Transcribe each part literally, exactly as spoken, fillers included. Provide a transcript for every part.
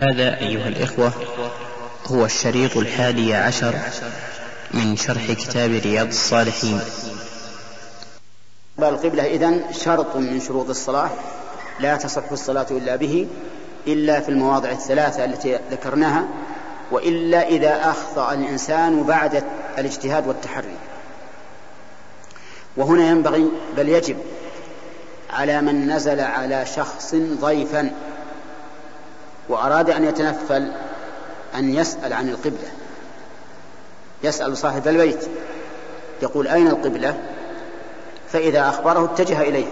هذا أيها الإخوة هو الشريط الحادي عشر من شرح كتاب رياض الصالحين. القبلة إذن شرط من شروط الصلاة، لا تصح الصلاة إلا به، إلا في المواضع الثلاثة التي ذكرناها، وإلا إذا أخطأ الإنسان بعد الاجتهاد والتحري. وهنا ينبغي بل يجب على من نزل على شخص ضيفا وأراد أن يتنفل أن يسأل عن القبلة، يسأل صاحب البيت يقول أين القبلة، فإذا أخبره اتجه إليه،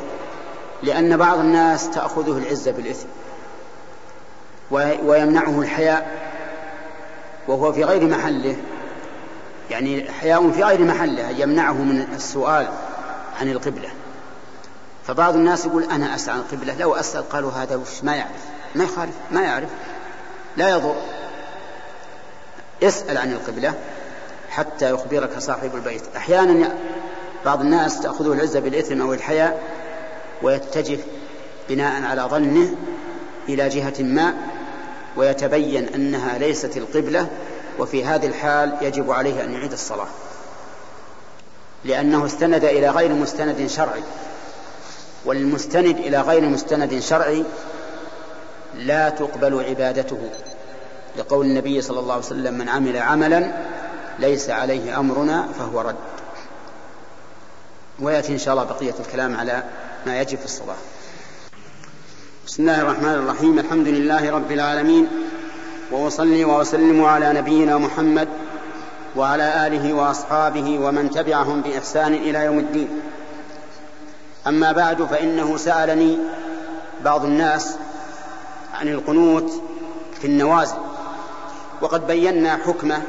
لأن بعض الناس تأخذه العزة بالإثم ويمنعه الحياء وهو في غير محله، يعني حياء في غير محله يمنعه من السؤال عن القبلة. فبعض الناس يقول أنا أسأل عن القبلة، لو أسأل قالوا هذا وش ما يعرف، ما يخالف، ما يعرف لا يضر، اسأل عن القبلة حتى يخبرك صاحب البيت. أحيانا بعض الناس تأخذه العزة بالإثم أو الحياء ويتجه بناء على ظنه إلى جهة ما ويتبين أنها ليست القبلة، وفي هذه الحال يجب عليه أن يعيد الصلاة، لأنه استند إلى غير مستند شرعي، والمستند إلى غير مستند شرعي لا تقبل عبادته، لقول النبي صلى الله عليه وسلم من عمل عملا ليس عليه أمرنا فهو رد. ويأتي إن شاء الله بقية الكلام على ما يجب في الصلاة. بسم الله الرحمن الرحيم، الحمد لله رب العالمين، وأصلي وأسلم على نبينا محمد وعلى آله وأصحابه ومن تبعهم بإحسان إلى يوم الدين. أما بعد، فإنه سألني بعض الناس عن القنوت في النوازل، وقد بينا حكمه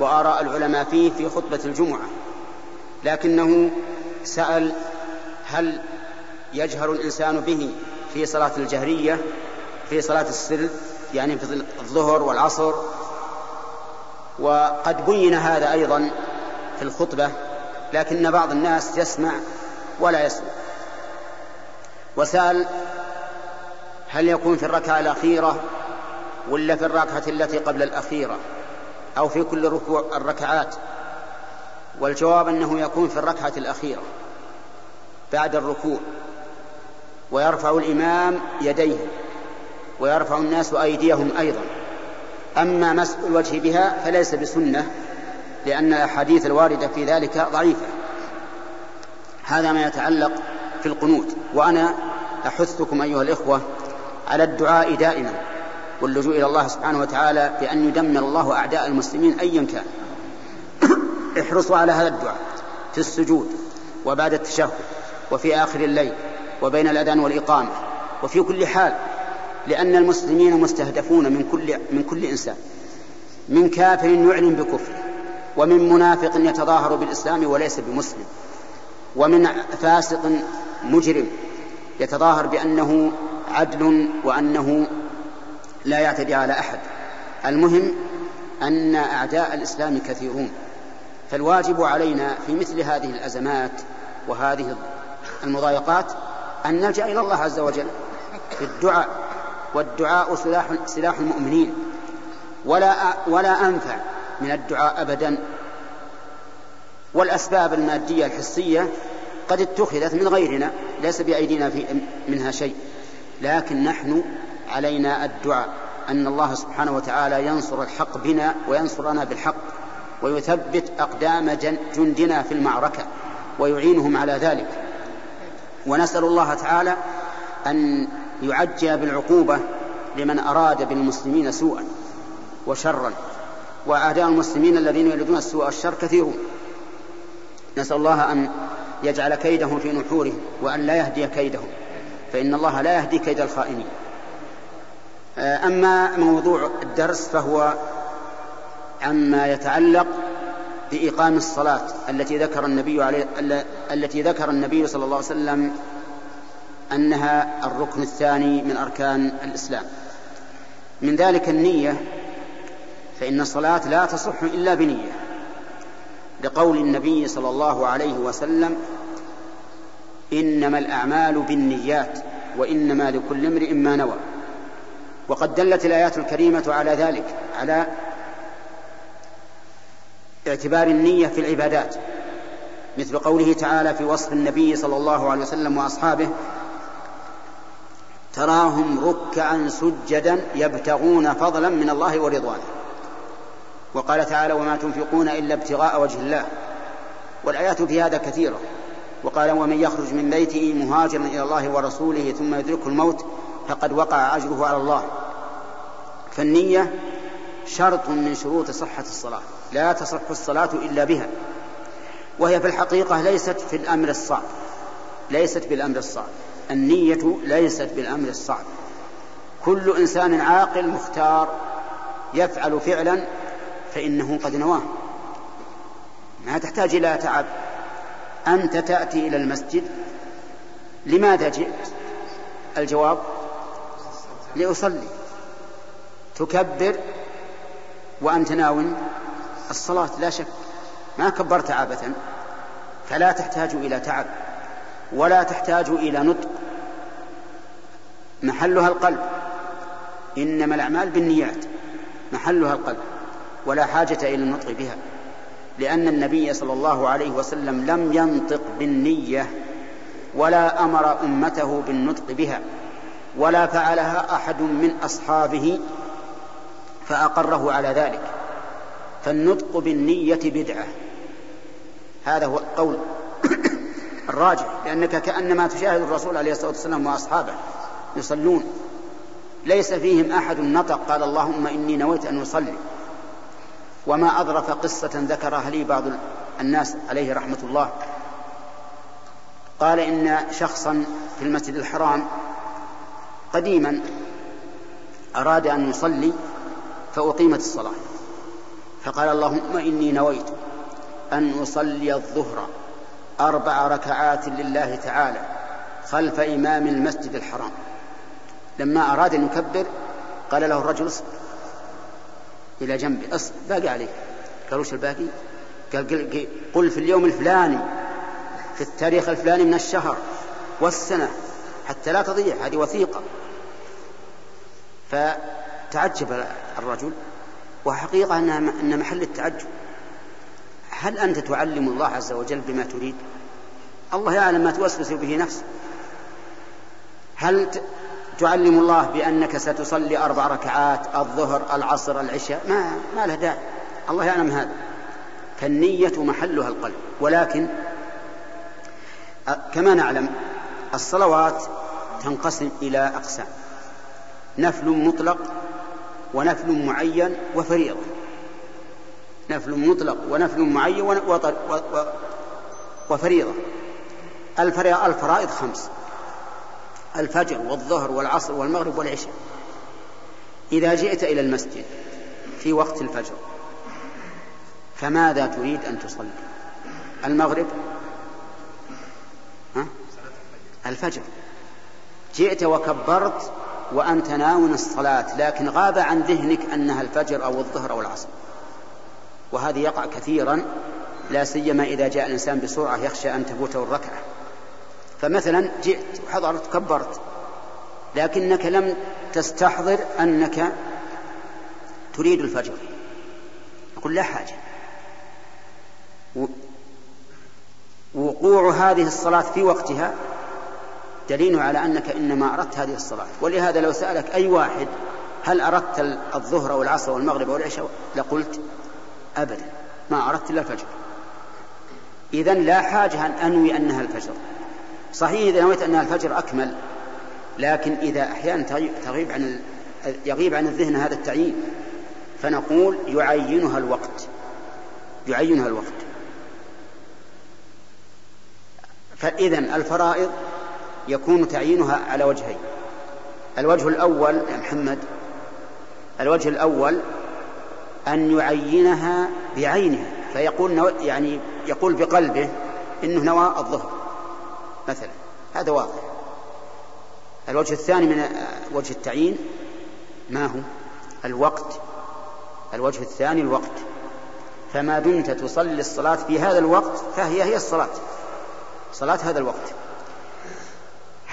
وآراء العلماء فيه في خطبة الجمعة، لكنه سأل هل يجهر الإنسان به في صلاة الجهرية، في صلاة السر يعني في الظهر والعصر، وقد بين هذا أيضا في الخطبة، لكن بعض الناس يسمع ولا يسمع. وسأل هل يكون في الركعة الأخيرة ولا في الركعة التي قبل الأخيرة أو في كل ركوع الركعات؟ والجواب أنه يكون في الركعة الأخيرة بعد الركوع، ويرفع الإمام يديه ويرفع الناس أيديهم أيضا. أما مسح الوجه بها فليس بسنة، لأن الأحاديث الواردة في ذلك ضعيفة. هذا ما يتعلق في القنوت. وأنا أحثكم أيها الإخوة على الدعاء دائما واللجوء إلى الله سبحانه وتعالى بأن يدمر الله أعداء المسلمين أيا كان. احرصوا على هذا الدعاء في السجود وبعد التشهد وفي آخر الليل وبين الأذان والإقامة وفي كل حال، لأن المسلمين مستهدفون من كل, من كل إنسان، من كافر يعلن بكفره، ومن منافق يتظاهر بالإسلام وليس بمسلم، ومن فاسق مجرم يتظاهر بأنه عدل وأنه لا يعتدي على أحد. المهم أن أعداء الإسلام كثيرون، فالواجب علينا في مثل هذه الأزمات وهذه المضايقات أن نلجأ إلى الله عز وجل في الدعاء، والدعاء سلاح, سلاح المؤمنين، ولا, ولا أنفع من الدعاء أبدا. والأسباب المادية الحسية قد اتخذت من غيرنا، ليس بأيدينا في منها شيء، لكن نحن علينا الدعاء أن الله سبحانه وتعالى ينصر الحق بنا وينصرنا بالحق، ويثبت أقدام جندنا في المعركة ويعينهم على ذلك. ونسأل الله تعالى أن يعجل بالعقوبة لمن أراد بالمسلمين سوءا وشرا، وأعداء المسلمين الذين يريدون السوء والشر كثيرون. نسأل الله أن يجعل كيدهم في نحورهم وأن لا يهدي كيدهم، فإن الله لا يهدي كيد الخائنين. أما موضوع الدرس فهو عما يتعلق بإقام الصلاة التي ذكر النبي عليه التي ذكر النبي صلى الله عليه وسلم أنها الركن الثاني من أركان الإسلام. من ذلك النية، فإن الصلاة لا تصح إلا بنية، لقول النبي صلى الله عليه وسلم إنما الأعمال بالنيات وإنما لكل امرئ ما نوى. وقد دلت الآيات الكريمة على ذلك، على اعتبار النية في العبادات، مثل قوله تعالى في وصف النبي صلى الله عليه وسلم وأصحابه: تراهم ركعا سجدا يبتغون فضلا من الله ورضوانه. وقال تعالى: وما تنفقون إلا ابتغاء وجه الله. والآيات في هذا كثيرة. وقال: ومن يخرج من بيته مهاجرا إلى الله ورسوله ثم يدركه الموت فقد وقع أجره على الله. فالنية شرط من شروط صحة الصلاة، لا تصح الصلاة إلا بها، وهي في الحقيقة ليست في الأمر الصعب، ليست بالأمر الصعب، النية ليست بالأمر الصعب. كل إنسان عاقل مختار يفعل فعلا فإنه قد نواه، ما تحتاج إلى تعب. أنت تأتي إلى المسجد، لماذا جئت؟ الجواب: لأصلي. تكبر وأنت ناوي الصلاة، لا شك، ما كبرت عابة، فلا تحتاج إلى تعب ولا تحتاج إلى نطق، محلها القلب، إنما الأعمال بالنيات، محلها القلب، ولا حاجة إلى النطق بها، لأن النبي صلى الله عليه وسلم لم ينطق بالنية، ولا أمر أمته بالنطق بها، ولا فعلها أحد من أصحابه فأقره على ذلك. فالنطق بالنية بدعة، هذا هو القول الراجح، لأنك كأنما تشاهد الرسول عليه الصلاة والسلام وأصحابه يصلون، ليس فيهم أحد نطق قال اللهم إني نويت أن أصلي. وما أظرف قصة ذكرها لي بعض الناس عليه رحمة الله، قال إن شخصا في المسجد الحرام قديما أراد أن يصلي فأقيمت الصلاة، فقال اللهم إني نويت أن أصلي الظهر أربع ركعات لله تعالى خلف إمام المسجد الحرام. لما أراد أن يكبر قال له الرجل: اصبر إلى جنبي، اصبر باقي عليك. قال: وش الباقي؟ قال: قل في اليوم الفلاني في التاريخ الفلاني من الشهر والسنة حتى لا تضيع، هذه وثيقة. فتعجب الرجل، وحقيقة أن محل التعجب. هل أنت تعلم الله عز وجل بما تريد؟ الله يعلم ما توسوس به نفسك. هل تعلم الله بأنك ستصلي أربع ركعات الظهر العصر العشاء؟ ما, ما له داعي، الله يعلم هذا. فالنية محلها القلب، ولكن كما نعلم الصلوات تنقسم إلى أقسام: نفل مطلق ونفل معين وفريضة. نفل مطلق ونفل معين وفريضة. الفرائض خمس: الفجر والظهر والعصر والمغرب والعشاء. إذا جئت إلى المسجد في وقت الفجر فماذا تريد أن تصلي؟ المغرب؟ ها؟ الفجر. جئت وكبرت وأنت ناوي الصلاة، لكن غاب عن ذهنك أنها الفجر أو الظهر أو العصر، وهذا يقع كثيرا، لا سيما إذا جاء الإنسان بسرعة يخشى أن تفوته الركعة. فمثلا جئت وحضرت كبرت، لكنك لم تستحضر أنك تريد الفجر، يقول لا حاجة. وقوع هذه الصلاة في وقتها دليل على أنك إنما أردت هذه الصلاة. ولهذا لو سألك أي واحد هل أردت الظهر أو العصر أو المغرب أو العشاء، لقلت أبدا ما أردت إلا الفجر. إذن لا حاجة أن أنوي أنها الفجر. صحيح إذا نويت أنها الفجر أكمل، لكن إذا أحيانا تغيب عن يغيب عن الذهن هذا التعيين، فنقول يعينها الوقت، يعينها الوقت. فإذن الفرائض يكون تعيينها على وجهين. الوجه الأول يا محمد، الوجه الأول أن يعينها بعينها، فيقول يعني يقول بقلبه إنه نوى الظهر مثلا، هذا واضح. الوجه الثاني من وجه التعيين ما هو؟ الوقت. الوجه الثاني الوقت، فما دمت تصلي الصلاة في هذا الوقت فهي هي الصلاة، صلاة هذا الوقت.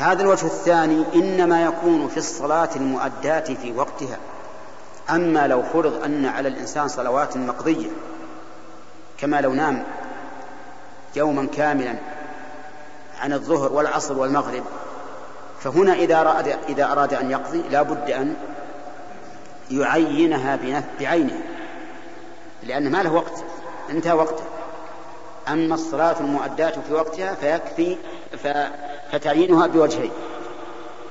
هذا الوجه الثاني إنما يكون في الصلاة المؤدات في وقتها. أما لو فرض أن على الإنسان صلوات مقضية كما لو نام يوما كاملا عن الظهر والعصر والمغرب، فهنا إذا أراد, إذا أراد أن يقضي لا بد أن يعينها بعينه لأن ما له وقت، انتهى وقته. أما الصلاة المؤدات في وقتها فيكفي فتعيينها بوجهين،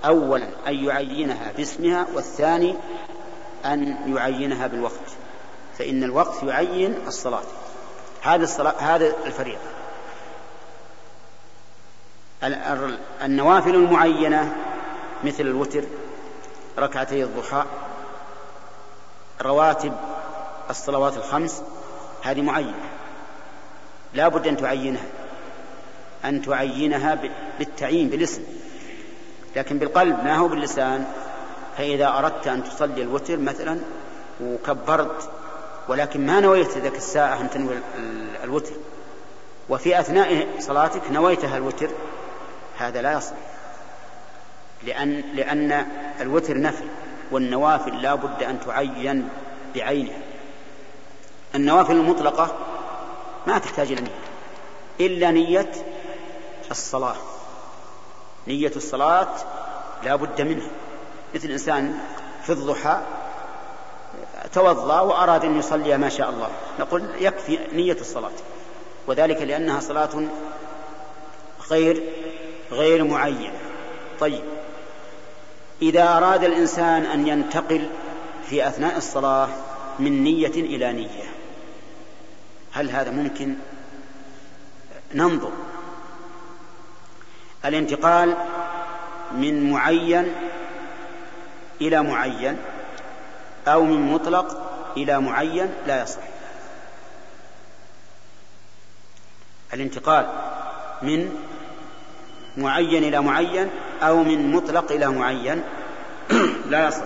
أولا أن يعينها باسمها، والثاني أن يعينها بالوقت، فإن الوقت يعين الصلاة. هذا الصلاة هذا الفريضة. النوافل المعينة مثل الوتر، ركعتي الضحى، رواتب الصلوات الخمس، هذه معينة لا بد أن تعينها أن تعينها بالتعيين بالاسم، لكن بالقلب ما هو باللسان. فإذا أردت أن تصلي الوتر مثلا وكبرت ولكن ما نويت ذاك الساعة أن تنوي الوتر، وفي أثناء صلاتك نويتها الوتر، هذا لا يصح، لأن, لأن الوتر نفل، والنوافل لا بد أن تعين بعينها. النوافل المطلقة ما تحتاج إلى نية إلا نية الصلاة، نية الصلاة لا بد منها. مثل الإنسان في الضحى توضأ وأراد أن يصلي ما شاء الله، نقول يكفي نية الصلاة، وذلك لأنها صلاة غير غير معينة. طيب، إذا أراد الإنسان أن ينتقل في أثناء الصلاة من نية إلى نية، هل هذا ممكن؟ ننظر الانتقال من معين إلى معين أو من مطلق إلى معين لا يصح. الانتقال من معين إلى معين أو من مطلق إلى معين لا يصح.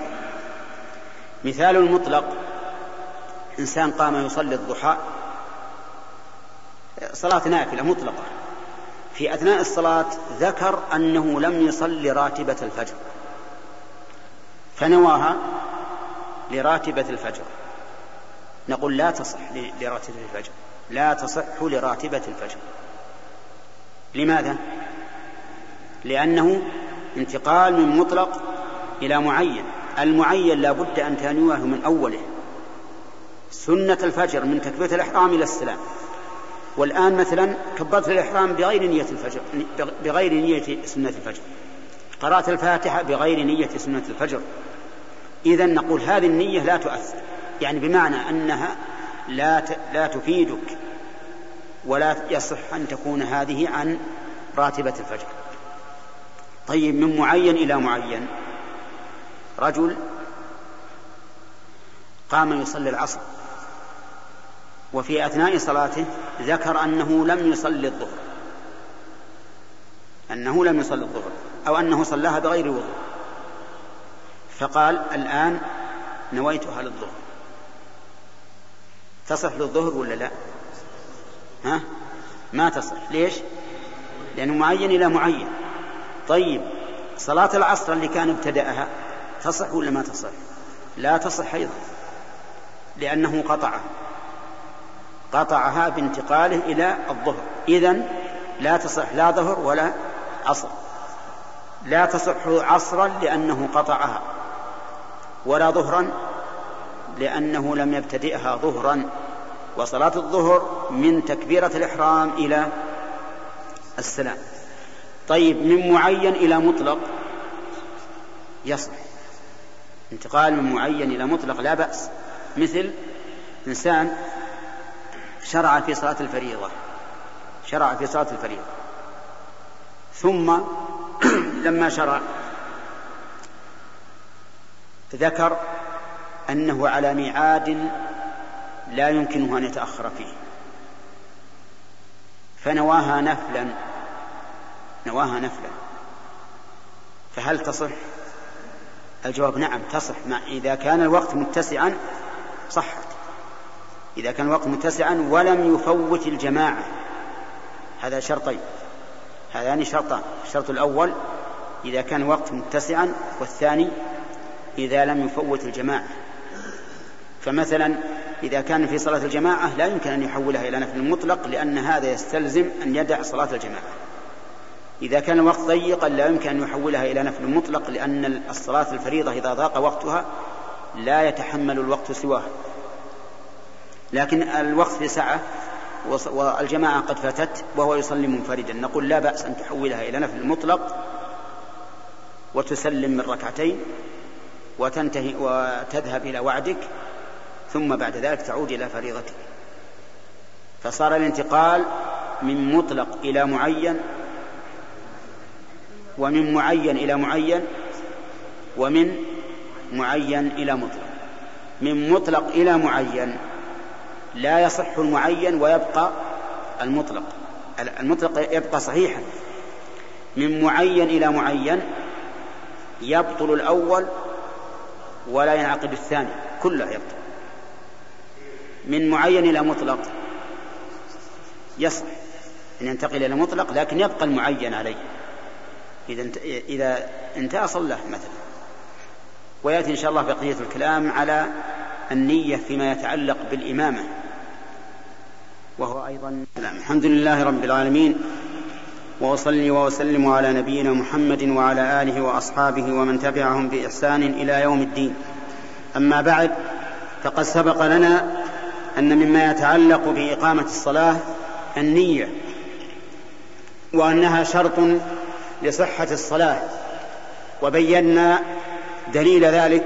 مثال المطلق: إنسان قام يصلي الضحى صلاة نافلة مطلقة، في أثناء الصلاة ذكر أنه لم يصلي راتبة الفجر فنواها لراتبة الفجر، نقول لا تصح لراتبة الفجر، لا تصح لراتبة الفجر. لماذا؟ لأنه انتقال من مطلق إلى معين، المعين لا بد أن تنواه من أوله، سنة الفجر من تكبيرة الإحرام إلى السلام. والآن مثلا كبرت الإحرام بغير نية الفجر، بغير نية سنة الفجر، قرأت الفاتحة بغير نية سنة الفجر، إذن نقول هذه النية لا تؤثر، يعني بمعنى أنها لا لا تفيدك ولا يصح أن تكون هذه عن راتبة الفجر. طيب، من معين إلى معين، رجل قام يصلي العصر وفي أثناء صلاته ذكر أنه لم يصلي الظهر، أنه لم يصلي الظهر أو أنه صلاها بغير وضوء، فقال الآن نويتها للظهر، تصح للظهر ولا لا؟ ها؟ ما تصح. ليش؟ لأنه معين إلى معين. طيب، صلاة العصر اللي كان ابتدأها تصح ولا ما تصح؟ لا تصح أيضا، لأنه قطعها قطعها بانتقاله إلى الظهر، إذن لا تصح لا ظهر ولا عصر، لا تصح عصرا لأنه قطعها، ولا ظهرا لأنه لم يبتدئها ظهرا، وصلاة الظهر من تكبيرة الإحرام إلى السلام. طيب، من معين إلى مطلق يصح، انتقال من معين إلى مطلق لا بأس. مثل إنسان شرع في صلاة الفريضة شرع في صلاة الفريضة ثم لما شرع ذكر أنه على ميعاد لا يمكنه أن يتأخر فيه، فنواها نفلا نواها نفلا فهل تصح؟ الجواب نعم تصح، ما إذا كان الوقت متسعا صحت، إذا كان الوقت متسعا ولم يفوت الجماعة. هذا شرطين، هذان شرطان: الشرط الأول إذا كان وقت متسعا، والثاني إذا لم يفوت الجماعة. فمثلا إذا كان في صلاة الجماعة لا يمكن أن يحولها إلى نفل مطلق، لأن هذا يستلزم أن يدع صلاة الجماعة. إذا كان الوقت ضيقا لا يمكن أن يحولها إلى نفل مطلق، لأن الصلاة الفريضة إذا ضاق وقتها لا يتحمل الوقت سواه. لكن الوقت في ساعة والجماعة قد فاتت وهو يصلي منفردا، نقول لا بأس أن تحولها إلى نفل مطلق وتسلم من ركعتين وتنتهي وتذهب إلى وعدك، ثم بعد ذلك تعود إلى فريضتك. فصار الانتقال من مطلق إلى معين، ومن معين إلى معين، ومن معين إلى مطلق. من مطلق إلى معين لا يصح المعين ويبقى المطلق، المطلق يبقى صحيحا. من معين إلى معين يبطل الأول ولا ينعقد الثاني، كله يبطل. من معين إلى مطلق يصح أن ينتقل إلى مطلق، لكن يبقى المعين عليه إذا انتهى صلاه مثلا. ويأتي إن شاء الله بقية الكلام على النية فيما يتعلق بالإمامة، وهو أيضا الحمد لله رب العالمين، وأصلي وأسلم على نبينا محمد وعلى آله وأصحابه ومن تبعهم بإحسان إلى يوم الدين. أما بعد، فقد سبق لنا أن مما يتعلق بإقامة الصلاة النية، وأنها شرط لصحة الصلاة، وبينا دليل ذلك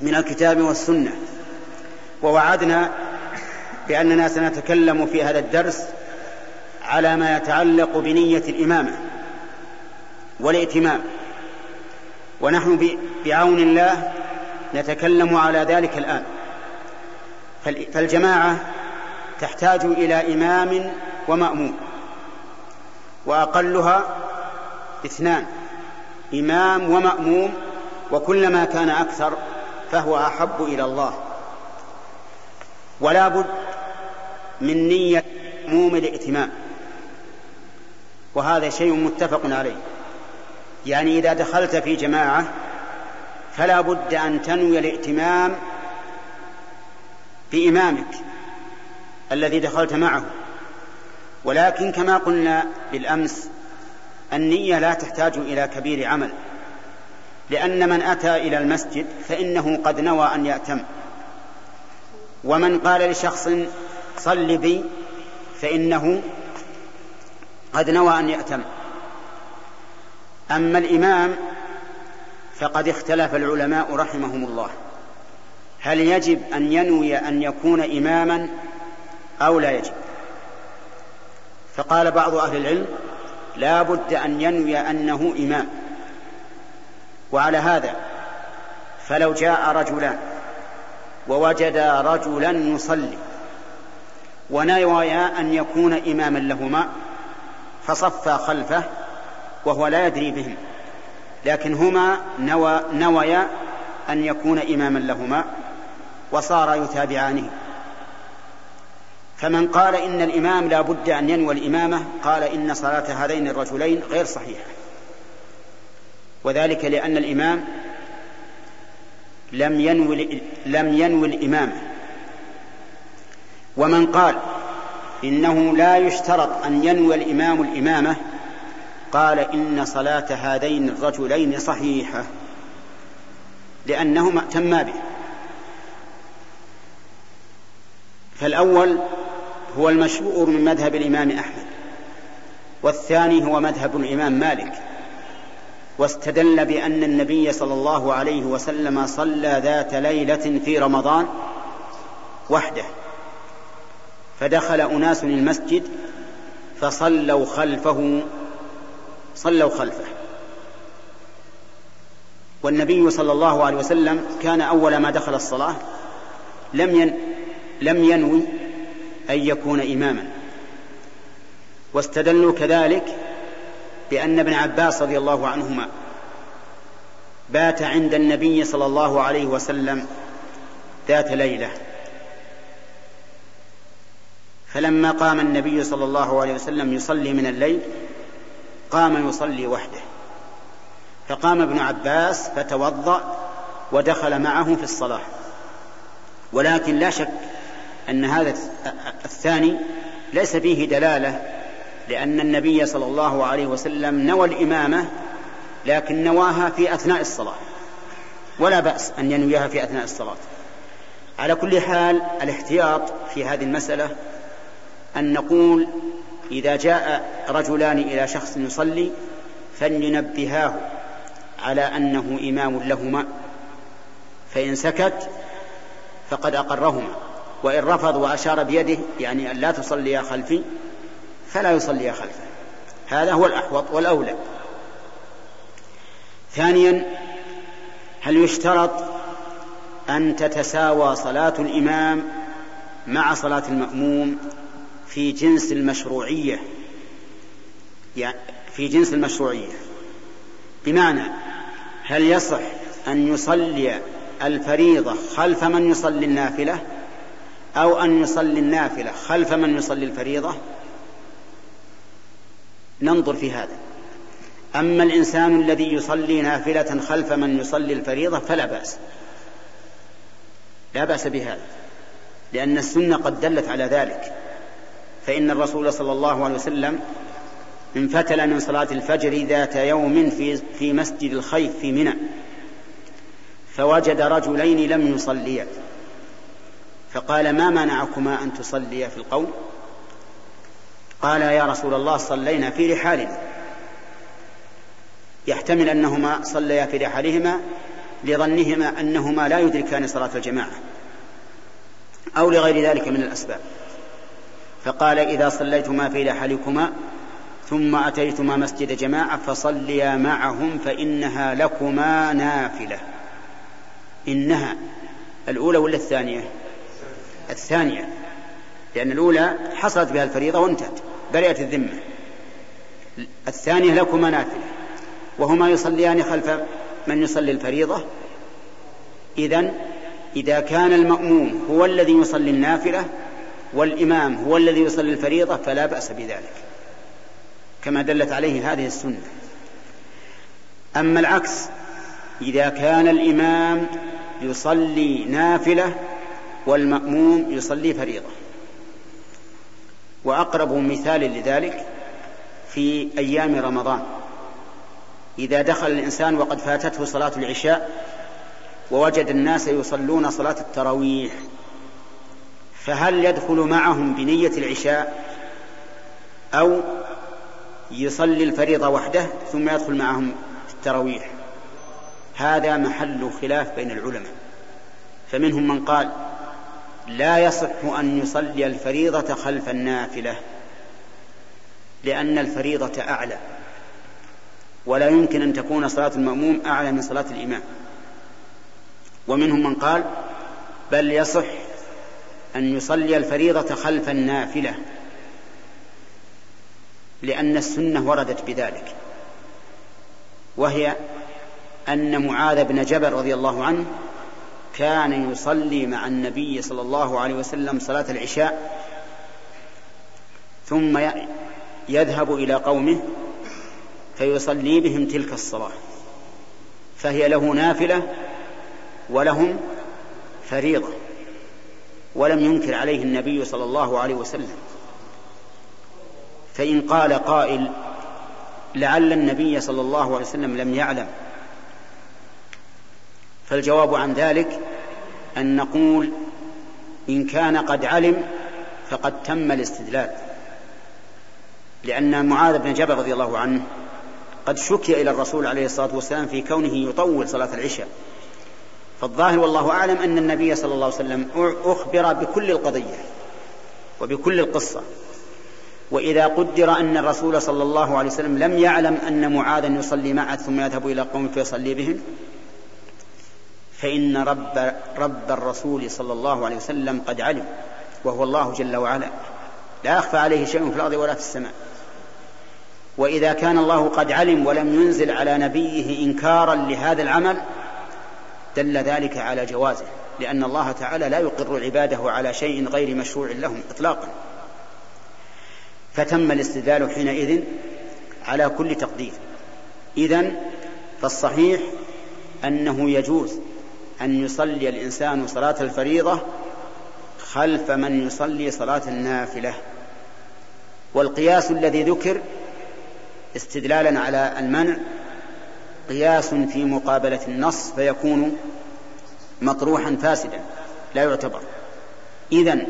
من الكتاب والسنة، ووعدنا بأننا سنتكلم في هذا الدرس على ما يتعلق بنية الإمامة والائتمام، ونحن بعون الله نتكلم على ذلك الآن. فالجماعة تحتاج إلى إمام ومأموم، وأقلها اثنان، إمام ومأموم، وكلما كان أكثر فهو أحب إلى الله. ولا بد من نية مأموم الائتمام، وهذا شيء متفق عليه. يعني إذا دخلت في جماعة فلا بد أن تنوي الائتمام بإمامك الذي دخلت معه. ولكن كما قلنا بالأمس، النية لا تحتاج إلى كبير عمل، لأن من أتى إلى المسجد فإنه قد نوى أن يأتم، ومن قال لشخص صل بي فإنه قد نوى أن يأتم. أما الإمام فقد اختلف العلماء رحمهم الله هل يجب أن ينوي أن يكون إماما أو لا يجب. فقال بعض أهل العلم لا بد أن ينوي أنه إمام. وعلى هذا فلو جاء رجلان ووجد رجلا يصلي ونويا أن يكون إماما لهما فصفا خلفه وهو لا يدري بهم، لكن هما نوى نويا أن يكون إماما لهما وصار يتابعانه. فمن قال إن الإمام لا بد أن ينوي الإمامة قال إن صلاة هذين الرجلين غير صحيحة، وذلك لأن الإمام لم ينوي لم ينوي الإمامة. ومن قال إنه لا يشترط أن ينوي الإمام الإمامة قال إن صلاة هذين الرجلين صحيحة لأنهما ائتما به. فالأول هو المشهور من مذهب الإمام أحمد، والثاني هو مذهب الإمام مالك، واستدل بأن النبي صلى الله عليه وسلم صلى ذات ليلة في رمضان وحده، فدخل أناس المسجد فصلوا خلفه صلوا خلفه والنبي صلى الله عليه وسلم كان أول ما دخل الصلاة لم ين لم ينوي أن يكون إماما. واستدلوا كذلك بأن ابن عباس رضي الله عنهما بات عند النبي صلى الله عليه وسلم ذات ليلة، فلما قام النبي صلى الله عليه وسلم يصلي من الليل قام يصلي وحده، فقام ابن عباس فتوضأ ودخل معه في الصلاة. ولكن لا شك أن هذا الثاني ليس فيه دلالة، لأن النبي صلى الله عليه وسلم نوى الإمامة لكن نواها في أثناء الصلاة، ولا بأس أن ينويها في أثناء الصلاة. على كل حال الاحتياط في هذه المسألة أن نقول إذا جاء رجلان إلى شخص يصلي فلننبهاه على أنه إمام لهما، فإن سكت فقد أقرهما، وإن رفض وأشار بيده يعني أن لا تصلي خلفي فلا يصلي خلفه. هذا هو الأحوط والأولى. ثانيا، هل يشترط أن تتساوى صلاة الإمام مع صلاة المأموم في جنس المشروعية؟ يعني في جنس المشروعية بمعنى هل يصح أن يصلي الفريضة خلف من يصلي النافلة، أو أن يصلي النافلة خلف من يصلي الفريضة؟ ننظر في هذا. أما الإنسان الذي يصلي نافلة خلف من يصلي الفريضة فلا بأس، لا بأس بهذا، لأن السنة قد دلت على ذلك، فإن الرسول صلى الله عليه وسلم انفتل من صلاة الفجر ذات يوم في, في مسجد الخيف في منى، فوجد رجلين لم يصليا، فقال ما منعكما أن تصليا في القوم؟ قال يا رسول الله صلينا في رحالنا. يحتمل أنهما صليا في رحالهما لظنهما أنهما لا يدركان صلاة الجماعة أو لغير ذلك من الأسباب، فقال إذا صليتما في رحالكما ثم أتيتما مسجد جماعة فصليا معهم فإنها لكما نافلة. إنها الأولى ولا الثانية؟ الثانية، لأن الأولى حصلت بها الفريضة وانتهت، برئت الذمة. الثانية لكما نافلة، وهما يصليان خلف من يصلي الفريضة. إذن إذا كان المأموم هو الذي يصلي النافلة والإمام هو الذي يصلي الفريضة فلا بأس بذلك، كما دلت عليه هذه السنة. أما العكس، إذا كان الإمام يصلي نافلة والمأموم يصلي فريضة، وأقرب مثال لذلك في أيام رمضان، إذا دخل الإنسان وقد فاتته صلاة العشاء ووجد الناس يصلون صلاة التراويح، فهل يدخل معهم بنية العشاء أو يصلي الفريضة وحده ثم يدخل معهم التراويح؟ هذا محل خلاف بين العلماء، فمنهم من قال لا يصح أن يصلي الفريضة خلف النافلة، لأن الفريضة أعلى، ولا يمكن أن تكون صلاة المأموم أعلى من صلاة الإمام. ومنهم من قال بل يصح أن يصلي الفريضة خلف النافلة، لأن السنة وردت بذلك، وهي أن معاذ بن جبل رضي الله عنه كان يصلي مع النبي صلى الله عليه وسلم صلاة العشاء، ثم يذهب إلى قومه فيصلي بهم تلك الصلاة، فهي له نافلة ولهم فريضة، ولم ينكر عليه النبي صلى الله عليه وسلم. فإن قال قائل لعل النبي صلى الله عليه وسلم لم يعلم، فالجواب عن ذلك أن نقول إن كان قد علم فقد تم الاستدلال، لأن معاذ بن جبل رضي الله عنه قد شكي إلى الرسول عليه الصلاة والسلام في كونه يطول صلاة العشاء، فالظاهر والله أعلم أن النبي صلى الله عليه وسلم أخبر بكل القضية وبكل القصة. وإذا قدر أن الرسول صلى الله عليه وسلم لم يعلم أن معاذا يصلي معه ثم يذهب إلى قوم فيصلي بهم، فإن رب, رب الرسول صلى الله عليه وسلم قد علم، وهو الله جل وعلا لا أخفى عليه شيء في الأرض ولا في السماء. وإذا كان الله قد علم ولم ينزل على نبيه إنكارا لهذا العمل دل ذلك على جوازه، لأن الله تعالى لا يقر عباده على شيء غير مشروع لهم إطلاقا، فتم الاستدلال حينئذ على كل تقدير. إذن فالصحيح أنه يجوز أن يصلي الإنسان صلاة الفريضة خلف من يصلي صلاة النافلة. والقياس الذي ذكر استدلالا على المنع قياس في مقابلة النص، فيكون مطروحا فاسدا لا يعتبر. إذن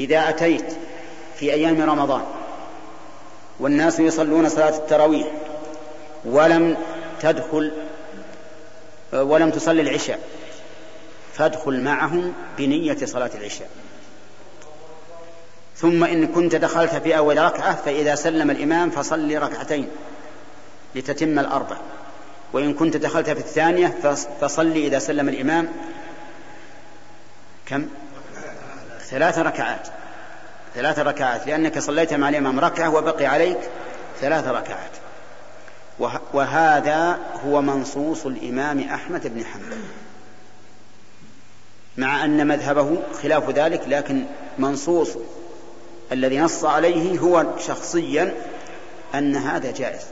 إذا أتيت في أيام رمضان والناس يصلون صلاة التراويح ولم تدخل ولم تصلي العشاء، فادخل معهم بنية صلاة العشاء، ثم إن كنت دخلت في أول ركعة فإذا سلم الإمام فصلي ركعتين لتتم الأربع، وإن كنت دخلت في الثانية فصلي إذا سلم الإمام كم؟ ثلاث ركعات ثلاث ركعات لأنك صليت مع الإمام ركعة وبقي عليك ثلاث ركعات. وهذا هو منصوص الإمام أحمد بن حنبل، مع أن مذهبه خلاف ذلك، لكن منصوص الذي نص عليه هو شخصيا أن هذا جائز.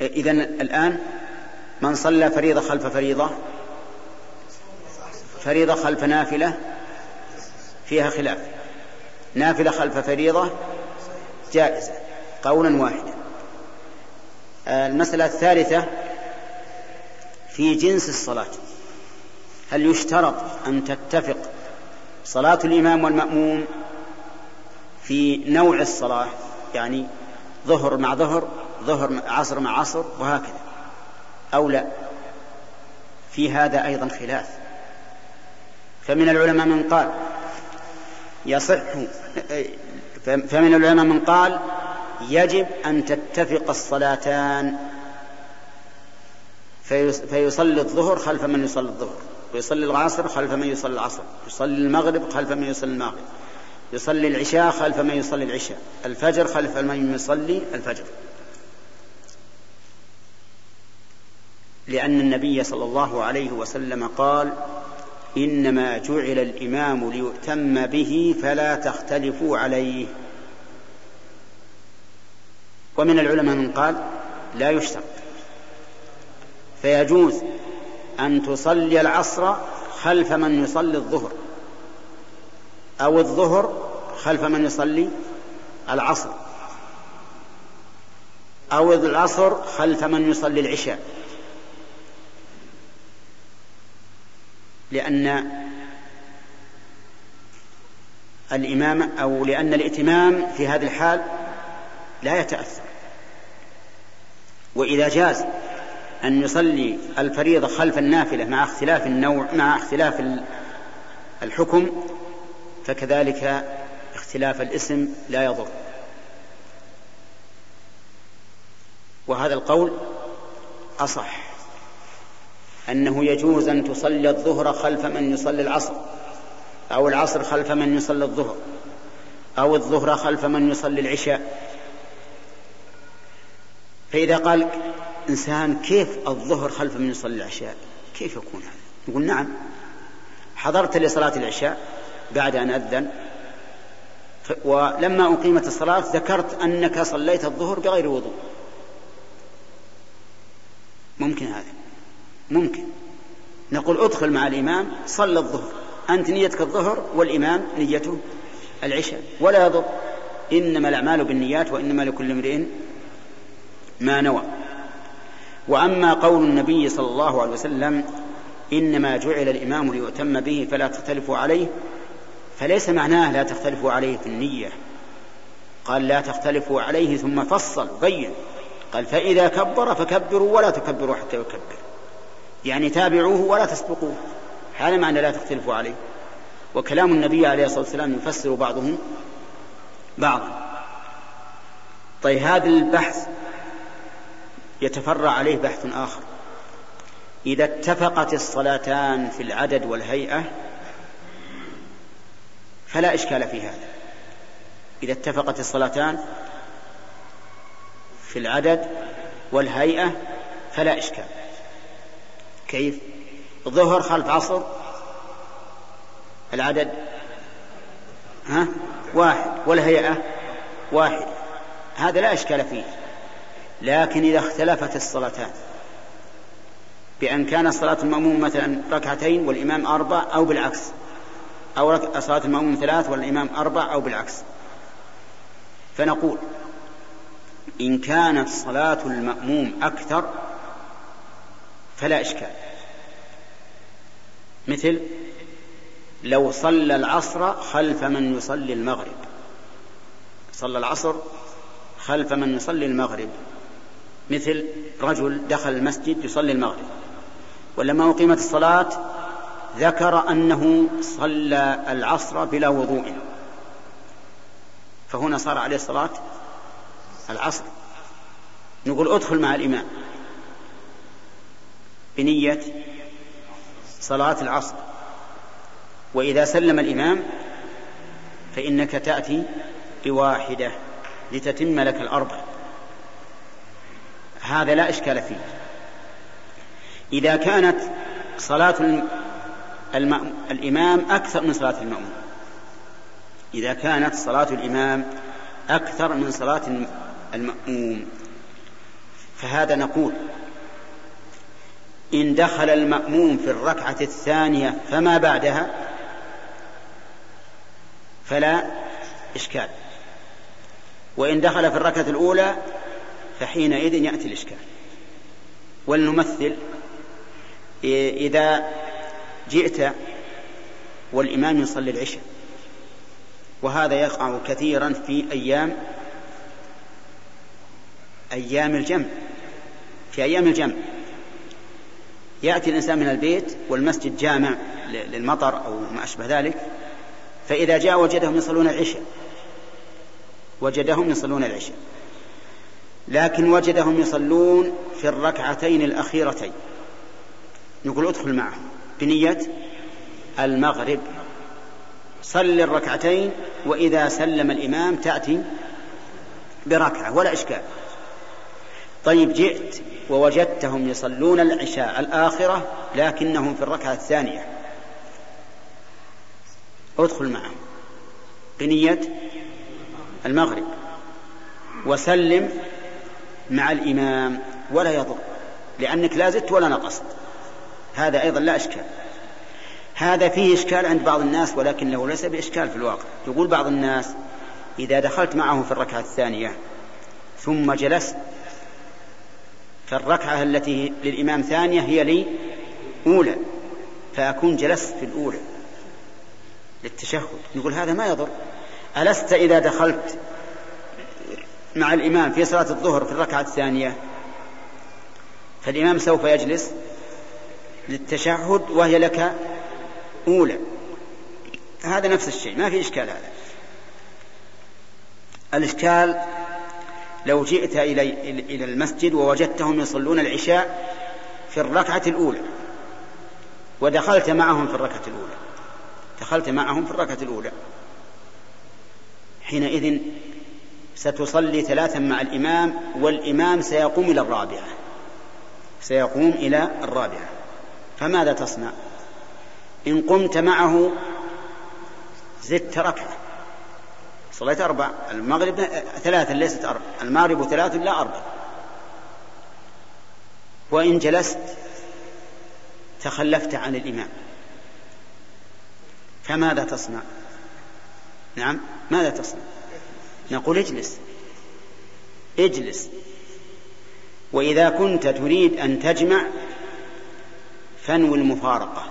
إذن الآن من صلى فريضة خلف فريضة، فريضة خلف نافلة فيها خلاف، نافلة خلف فريضة جائزة قولا واحدا. المسألة الثالثة في جنس الصلاة، هل يشترط أن تتفق صلاة الإمام والمأموم في نوع الصلاة، يعني ظهر مع ظهر، ظهر مع عصر مع عصر وهكذا، أو لا؟ في هذا أيضا خلاف، فمن العلماء من قال يصح فمن العلماء من قال يجب أن تتفق الصلاتان، فيصلي الظهر خلف من يصلي الظهر، ويصلي العصر خلف من يصلي العصر، يصلي المغرب خلف من يصلي المغرب، يصلي العشاء خلف من يصلي العشاء، الفجر خلف من يصلي الفجر، لأن النبي صلى الله عليه وسلم قال إنما جعل الإمام ليؤتم به فلا تختلفوا عليه. ومن العلماء من قال لا يشترط، فيجوز أن تصلي العصر خلف من يصلي الظهر، أو الظهر خلف من يصلي العصر، أو العصر خلف من يصلي العشاء، لأن الإمام أو لأن الائتمام في هذه الحال لا يتأثر. وإذا جاز أن يصلي الفريضة خلف النافلة مع اختلاف النوع مع اختلاف الحكم، فكذلك اختلاف الاسم لا يضر. وهذا القول أصح، أنه يجوز أن تصلي الظهر خلف من يصلي العصر، أو العصر خلف من يصلي الظهر، أو الظهر خلف من يصلي العشاء. فإذا قال إنسان كيف الظهر خلف من يصلي العشاء، كيف يكون هذا؟ يقول نعم، حضرت لصلاة العشاء بعد أن أذن، ولما أقيمت الصلاة ذكرت أنك صليت الظهر بغير وضوء. ممكن هذا؟ ممكن. نقول ادخل مع الإمام صلى الظهر، أنت نيتك الظهر والإمام نيته العشاء، ولا يضر، إنما الأعمال بالنيات وإنما لكل امرئ ما نوى. وأما قول النبي صلى الله عليه وسلم إنما جعل الإمام ليؤتم به فلا تختلفوا عليه، فليس معناه لا تختلفوا عليه في النية، قال لا تختلفوا عليه ثم فصل بين، قال فإذا كبر فكبروا ولا تكبروا حتى يكبر، يعني تابعوه ولا تسبقوه، هذا معنى لا تختلفوا عليه. وكلام النبي عليه الصلاة والسلام يفسر بعضهم بعضا. طيب، هذا البحث يتفرع عليه بحث آخر، إذا اتفقت الصلاتان في العدد والهيئة فلا إشكال في هذا، إذا اتفقت الصلاتان في العدد والهيئة فلا إشكال. كيف؟ ظهر خلف عصر، العدد ها واحد والهيئة واحد، هذا لا إشكال فيه. لكن إذا اختلفت الصلاتان بأن كان صلاة المأموم مثلا ركعتين والإمام أربع أو بالعكس، أو صلاة المأموم ثلاث والإمام أربع أو بالعكس، فنقول إن كانت صلاة المأموم أكثر فلا إشكال، مثل لو صلى العصر خلف من يصلي المغرب، صلى العصر خلف من يصلي المغرب، مثل رجل دخل المسجد يصلي المغرب ولما أقيمت الصلاة ذكر أنه صلى العصر بلا وضوء، فهنا صار عليه صلاة العصر. نقول ادخل مع الإمام بنية صلاة العصر، وإذا سلم الإمام فإنك تأتي بواحدة لتتم لك الأربع، هذا لا إشكال فيه. إذا كانت صلاة الإمام أكثر من صلاة المأموم، إذا كانت صلاة الإمام أكثر من صلاة المأموم، فهذا نقول إن دخل المأموم في الركعة الثانية فما بعدها فلا إشكال، وإن دخل في الركعة الأولى فحينئذ يأتي الإشكال. ولنمثل، إذا جئت والإمام يصلي العشاء، وهذا يقع كثيرا في أيام أيام الجمع، في أيام الجمع يأتي الإنسان من البيت والمسجد جامع للمطر أو ما أشبه ذلك، فإذا جاء وجدهم يصلون العشاء، وجدهم يصلون العشاء لكن وجدهم يصلون في الركعتين الأخيرتين، نقول ادخل معهم بنية المغرب، صل الركعتين وإذا سلم الإمام تأتي بركعة ولا إشكال. طيب جئت ووجدتهم يصلون العشاء الآخرة لكنهم في الركعة الثانية، ادخل معهم بنية المغرب وسلم مع الإمام ولا يضر، لأنك لا زدت ولا نقصت، هذا أيضا لا إشكال. هذا فيه إشكال عند بعض الناس ولكنه ليس بإشكال في الواقع. يقول بعض الناس إذا دخلت معه في الركعة الثانية ثم جلست، فالركعة التي للإمام ثانية هي لي أولى، فأكون جلست في الأولى للتشهد، نقول هذا ما يضر. ألست إذا دخلت مع الإمام في صلاة الظهر في الركعة الثانية فالإمام سوف يجلس للتشهد وهي لك أولى، هذا نفس الشيء، ما في إشكال. هذا الإشكال لو جئت إلى المسجد ووجدتهم يصلون العشاء في الركعة الأولى ودخلت معهم في الركعة الأولى، دخلت معهم في الركعة الأولى حينئذ ستصلي ثلاثا مع الإمام، والإمام سيقوم إلى الرابعة، سيقوم إلى الرابعة، فماذا تصنع؟ إن قمت معه زدت ركعة، صليت أربع، المغرب ثلاثا ليست أربع، المغرب ثلاث لا أربع. وإن جلست تخلفت عن الإمام فماذا تصنع؟ نعم ماذا تصنع؟ نقول اجلس اجلس. وإذا كنت تريد أن تجمع فانوي المفارقة،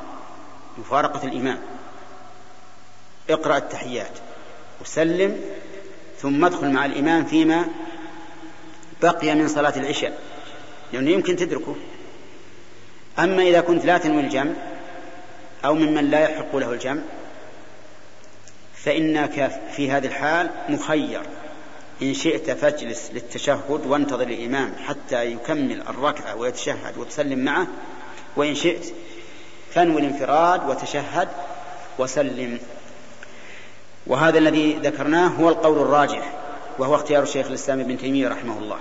مفارقة الإمام، اقرأ التحيات وسلم ثم ادخل مع الإمام فيما بقي من صلاة العشاء لأنه يمكن تدركه. أما إذا كنت لا تنوي الجمع أو ممن لا يحق له الجمع فإنك في هذه الحال مخير، إن شئت فاجلس للتشهد وانتظر الإمام حتى يكمل الركعة ويتشهد وتسلم معه، وإن شئت فانوي الانفراد وتشهد وسلم. وهذا الذي ذكرناه هو القول الراجح، وهو اختيار الشيخ الإسلام ابن تيمية رحمه الله.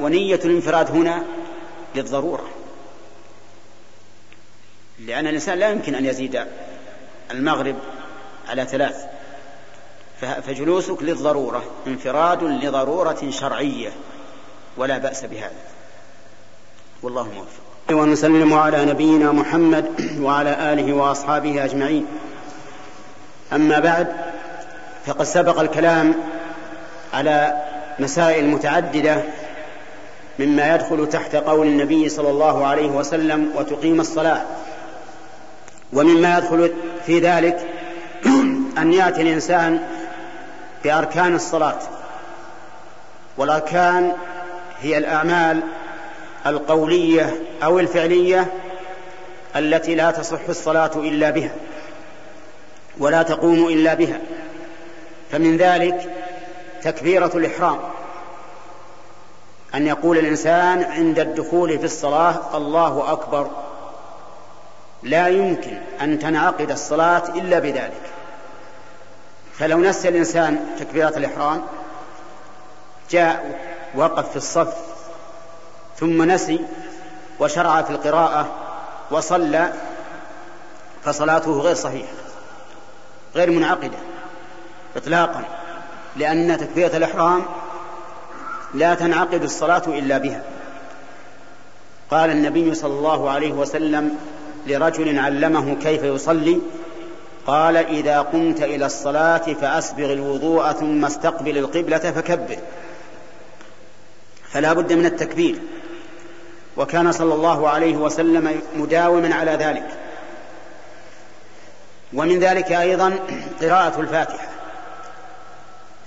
ونية الانفراد هنا للضرورة، لأن الإنسان لا يمكن أن يزيد المغرب على ثلاث، فجلوسك للضرورة انفراد لضرورة شرعية ولا بأس بهذا، والله موفق. ونسلم على نبينا محمد وعلى آله وأصحابه أجمعين. أما بعد، فقد سبق الكلام على مسائل متعددة مما يدخل تحت قول النبي صلى الله عليه وسلم وتقيم الصلاة، ومما يدخل في ذلك أن يأتي الإنسان بأركان الصلاة، والأركان هي الأعمال القولية أو الفعلية التي لا تصح الصلاة إلا بها ولا تقوم إلا بها. فمن ذلك تكبيرة الإحرام، أن يقول الإنسان عند الدخول في الصلاة الله أكبر، لا يمكن أن تنعقد الصلاة إلا بذلك. فلو نسي الإنسان تكبيرة الإحرام، جاء وقف في الصف ثم نسي وشرع في القراءة وصلى، فصلاته غير صحيحة، غير منعقدة إطلاقا، لأن تكبيرة الإحرام لا تنعقد الصلاة إلا بها. قال النبي صلى الله عليه وسلم لرجل علمه كيف يصلي، قال: إذا قمت إلى الصلاة فأسبغ الوضوء ثم استقبل القبلة فكبر. فلا بد من التكبير، وكان صلى الله عليه وسلم مداوما على ذلك. ومن ذلك أيضا قراءة الفاتحة،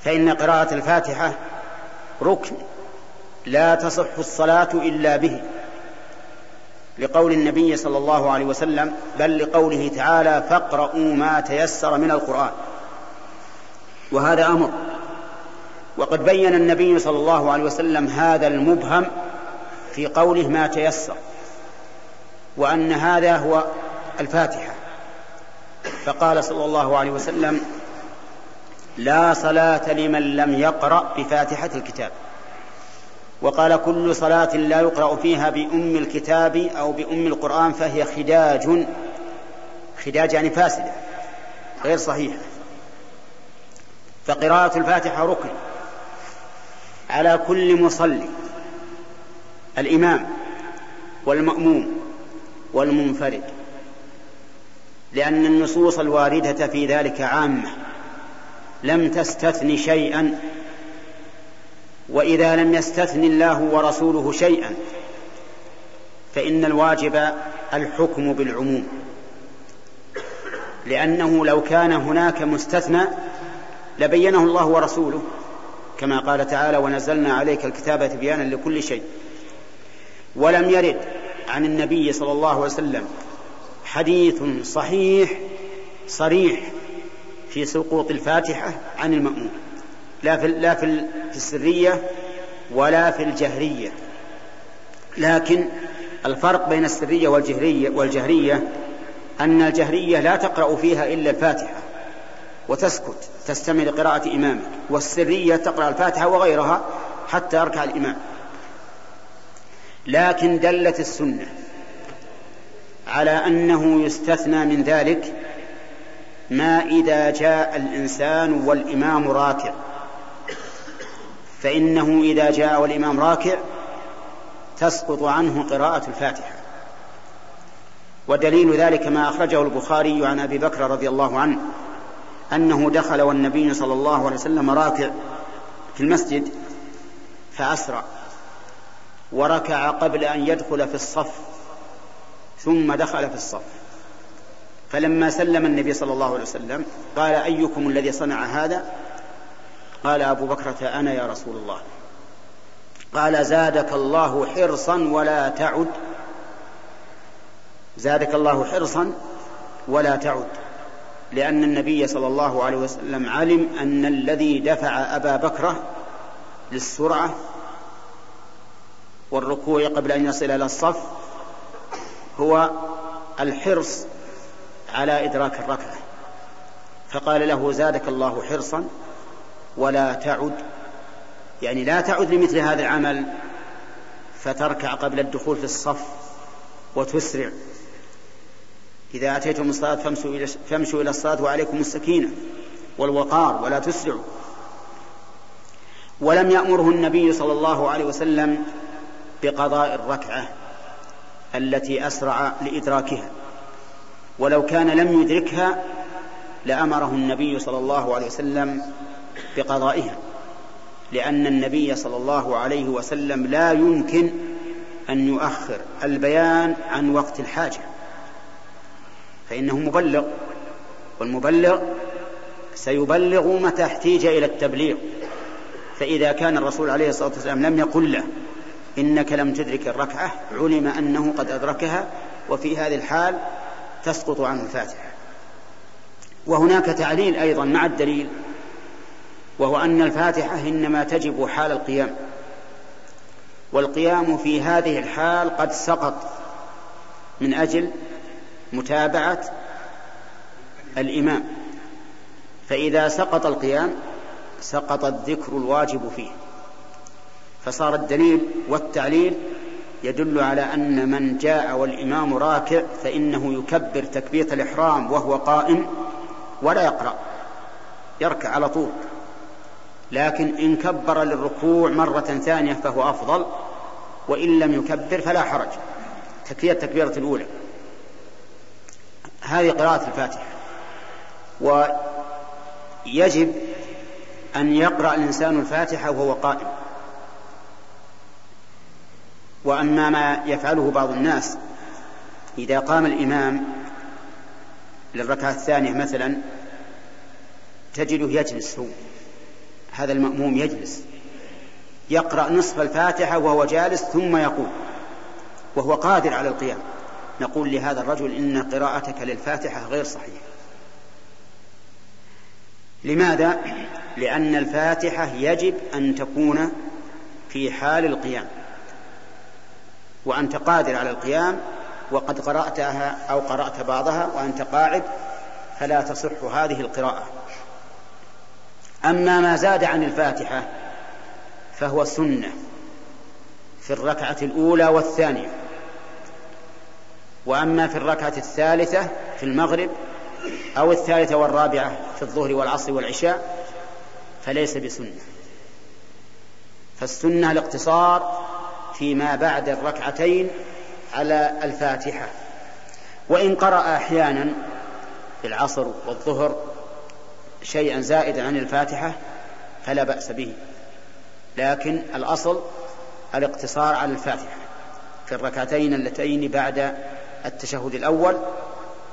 فإن قراءة الفاتحة ركن لا تصح الصلاة إلا به، لقول النبي صلى الله عليه وسلم، بل لقوله تعالى: فاقرؤوا ما تيسر من القرآن. وهذا أمر، وقد بين النبي صلى الله عليه وسلم هذا المبهم في قوله ما تيسر، وأن هذا هو الفاتحة، فقال صلى الله عليه وسلم: لا صلاة لمن لم يقرأ بفاتحة الكتاب. وقال: كل صلاة لا يقرأ فيها بأم الكتاب أو بأم القرآن فهي خداج، خداج يعني فاسدة غير صحيحة. فقراءة الفاتحة ركن على كل مصلي، الإمام والمأموم والمنفرد، لأن النصوص الواردة في ذلك عامة لم تستثن شيئا، وإذا لم يستثن الله ورسوله شيئا فإن الواجب الحكم بالعموم، لأنه لو كان هناك مستثنى لبينه الله ورسوله، كما قال تعالى: ونزلنا عليك الكتاب بيانا لكل شيء. ولم يرد عن النبي صلى الله عليه وسلم حديث صحيح صريح في سقوط الفاتحة عن المأموم، لا في, لا في السرية ولا في الجهرية. لكن الفرق بين السرية والجهرية, والجهرية أن الجهرية لا تقرأ فيها إلا الفاتحة وتسكت تستمع لقراءة إمامك، والسرية تقرأ الفاتحة وغيرها حتى يركع الإمام. لكن دلت السنة على أنه يستثنى من ذلك ما إذا جاء الإنسان والإمام راكع، فإنه إذا جاء والإمام راكع تسقط عنه قراءة الفاتحة. ودليل ذلك ما أخرجه البخاري عن أبي بكرة رضي الله عنه أنه دخل والنبي صلى الله عليه وسلم راكع في المسجد، فأسرع وركع قبل أن يدخل في الصف، ثم دخل في الصف، فلما سلم النبي صلى الله عليه وسلم قال: أيكم الذي صنع هذا؟ قال أبو بكرة: أنا يا رسول الله. قال: زادك الله حرصا ولا تعد، زادك الله حرصا ولا تعد، لأن النبي صلى الله عليه وسلم علم أن الذي دفع أبا بكرة للسرعة والركوع قبل أن يصل إلى الصف هو الحرص على إدراك الركعة، فقال له: زادك الله حرصا ولا تعد، يعني لا تعد لمثل هذا العمل فتركع قبل الدخول في الصف وتسرع. إذا أتيتم الصلاة فامشوا إلى الصلاة وعليكم السكينة والوقار ولا تسرعوا. ولم يأمره النبي صلى الله عليه وسلم بقضاء الركعة التي أسرع لإدراكها، ولو كان لم يدركها لأمره النبي صلى الله عليه وسلم بقضائها، لأن النبي صلى الله عليه وسلم لا يمكن أن يؤخر البيان عن وقت الحاجة، فإنه مبلغ، والمبلغ سيبلغ متى احتيج إلى التبليغ. فإذا كان الرسول عليه الصلاة والسلام لم يقل له إنك لم تدرك الركعة علم أنه قد أدركها، وفي هذه الحال تسقط عنه الفاتحة. وهناك تعليل أيضا مع الدليل، وهو أن الفاتحة إنما تجب حال القيام، والقيام في هذه الحال قد سقط من أجل متابعة الإمام، فإذا سقط القيام سقط الذكر الواجب فيه، فصار الدليل والتعليل يدل على أن من جاء والإمام راكع فإنه يكبر تكبيرة الإحرام وهو قائم ولا يقرأ، يركع على طول، لكن إن كبر للركوع مرة ثانية فهو أفضل، وإن لم يكبر فلا حرج، تكبير التكبيرة الأولى. هذه قراءة الفاتحة. ويجب أن يقرأ الإنسان الفاتحة وهو قائم، وأما ما يفعله بعض الناس إذا قام الإمام للركعة الثانية مثلا تجده يجلس، هو هذا المأموم يجلس يقرأ نصف الفاتحة وهو جالس ثم يقول وهو قادر على القيام، نقول لهذا الرجل إن قراءتك للفاتحة غير صحيحة. لماذا؟ لأن الفاتحة يجب أن تكون في حال القيام، وأنت قادر على القيام، وقد قرأتها أو قرأت بعضها وأنت قاعد، فلا تصح هذه القراءة. أما ما زاد عن الفاتحة فهو سنة في الركعة الأولى والثانية، وأما في الركعة الثالثة في المغرب أو الثالثة والرابعة في الظهر والعصر والعشاء فليس بسنة، فالسنة الاقتصار فيما بعد الركعتين على الفاتحة. وإن قرأ أحيانا في العصر والظهر شيئا زائدا عن الفاتحة فلا بأس به، لكن الأصل الاقتصار على الفاتحة في الركعتين اللتين بعد التشهد الأول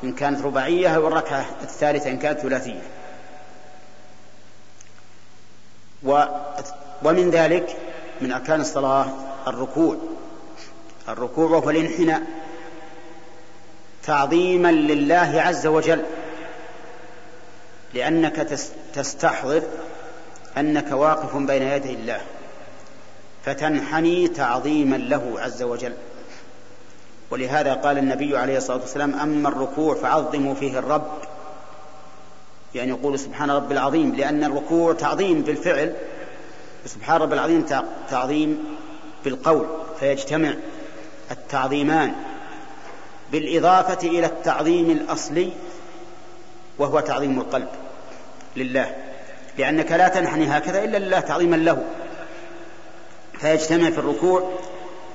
إن كانت رباعية، والركعة الثالثة إن كانت ثلاثية. ومن ذلك من أركان الصلاة الركوع الركوع والانحناء تعظيما لله عز وجل، لأنك تستحضر أنك واقف بين يدي الله فتنحني تعظيما له عز وجل. ولهذا قال النبي عليه الصلاة والسلام أما الركوع فعظموا فيه الرب، يعني يقول سبحان رب العظيم، لأن الركوع تعظيم بالفعل، سبحان رب العظيم تعظيم بالقول، فيجتمع التعظيمان، بالإضافة إلى التعظيم الأصلي وهو تعظيم القلب لله، لأنك لا تنحني هكذا إلا لله تعظيما له، فيجتمع في الركوع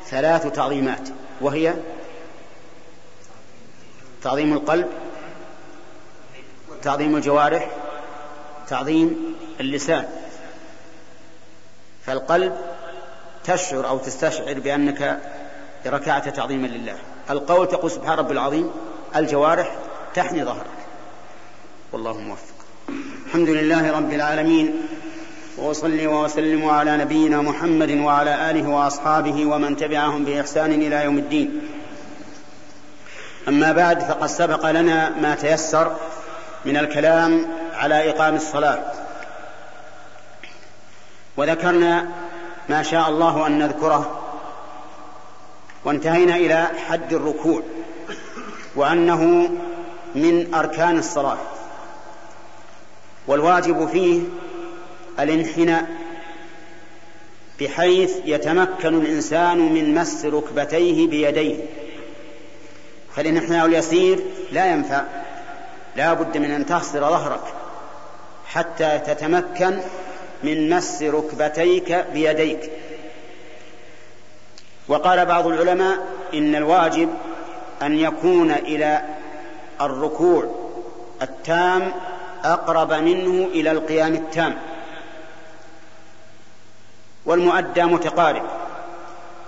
ثلاث تعظيمات، وهي تعظيم القلب، تعظيم الجوارح، تعظيم اللسان. فالقلب تشعر أو تستشعر بأنك ركعت تعظيما لله، القول تقول سبحان رب العظيم، الجوارح تحني ظهرك. والله موفق. الحمد لله رب العالمين، وأصلي وأسلم على نبينا محمد وعلى آله وأصحابه ومن تبعهم بإحسان إلى يوم الدين. أما بعد، فقد سبق لنا ما تيسر من الكلام على إقام الصلاة، وذكرنا ما شاء الله أن نذكره، وانتهينا إلى حد الركوع وأنه من أركان الصلاة، والواجب فيه الانحناء بحيث يتمكن الإنسان من مس ركبتيه بيديه، فالانحناء اليسير لا ينفع، لا بد من أن تحصر ظهرك حتى تتمكن من مس ركبتيك بيديك. وقال بعض العلماء إن الواجب أن يكون إلى الركوع التام أقرب منه إلى القيام التام، والمؤدى متقارب.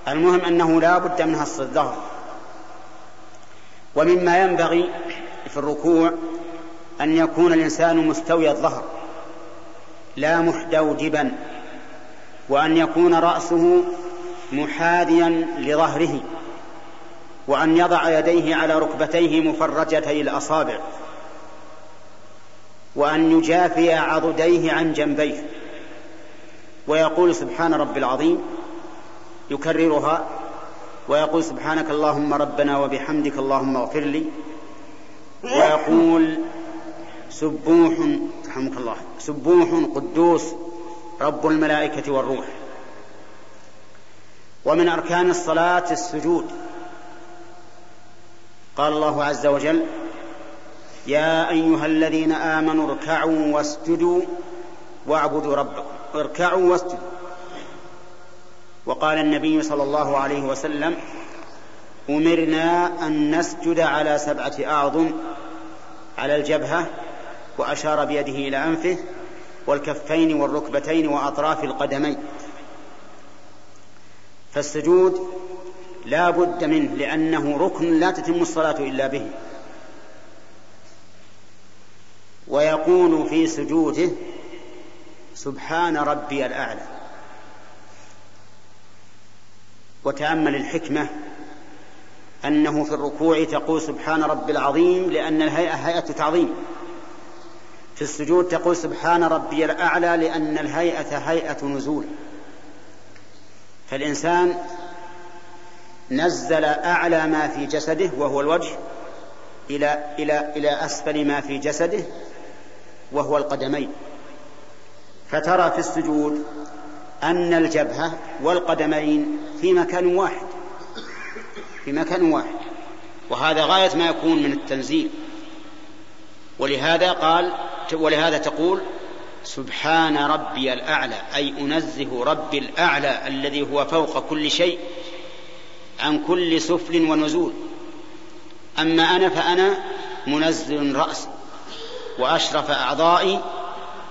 المهم أنه لا بد من هص الظهر. ومما ينبغي في الركوع أن يكون الإنسان مستوي الظهر لا محدوجبا، وأن يكون رأسه محاذيا لظهره، وأن يضع يديه على ركبتيه مفرجتي الأصابع، وأن يجافي عضديه عن جنبيه، ويقول سبحان ربي العظيم يكررها، ويقول سبحانك اللهم ربنا وبحمدك اللهم اغفر لي، ويقول سبوح رحمك الله سبوح قدوس رب الملائكة والروح. ومن أركان الصلاة السجود، قال الله عز وجل يا أيها الذين آمنوا اركعوا واسجدوا واعبدوا ربكم، اركعوا واسجدوا. وقال النبي صلى الله عليه وسلم أمرنا أن نسجد على سبعة أعظم، على الجبهة، وأشار بيده إلى أنفه، والكفين والركبتين وأطراف القدمين. فالسجود لا بد منه لأنه ركن لا تتم الصلاة إلا به. ويقول في سجوده سبحان ربي الأعلى. وتأمل الحكمة أنه في الركوع تقول سبحان ربي العظيم لأن الهيئة هيئة تعظيم، في السجود تقول سبحان ربي الأعلى لأن الهيئة هيئة نزول. فالإنسان نزل أعلى ما في جسده وهو الوجه إلى, إلى, إلى أسفل ما في جسده وهو القدمين. فترى في السجود أن الجبهة والقدمين في مكان واحد في مكان واحد وهذا غاية ما يكون من التنزيل. ولهذا قال ولهذا تقول سبحان ربي الأعلى، أي أنزه ربي الأعلى الذي هو فوق كل شيء عن كل سفل ونزول، أما أنا فأنا منزل رأسي وأشرف أعضائي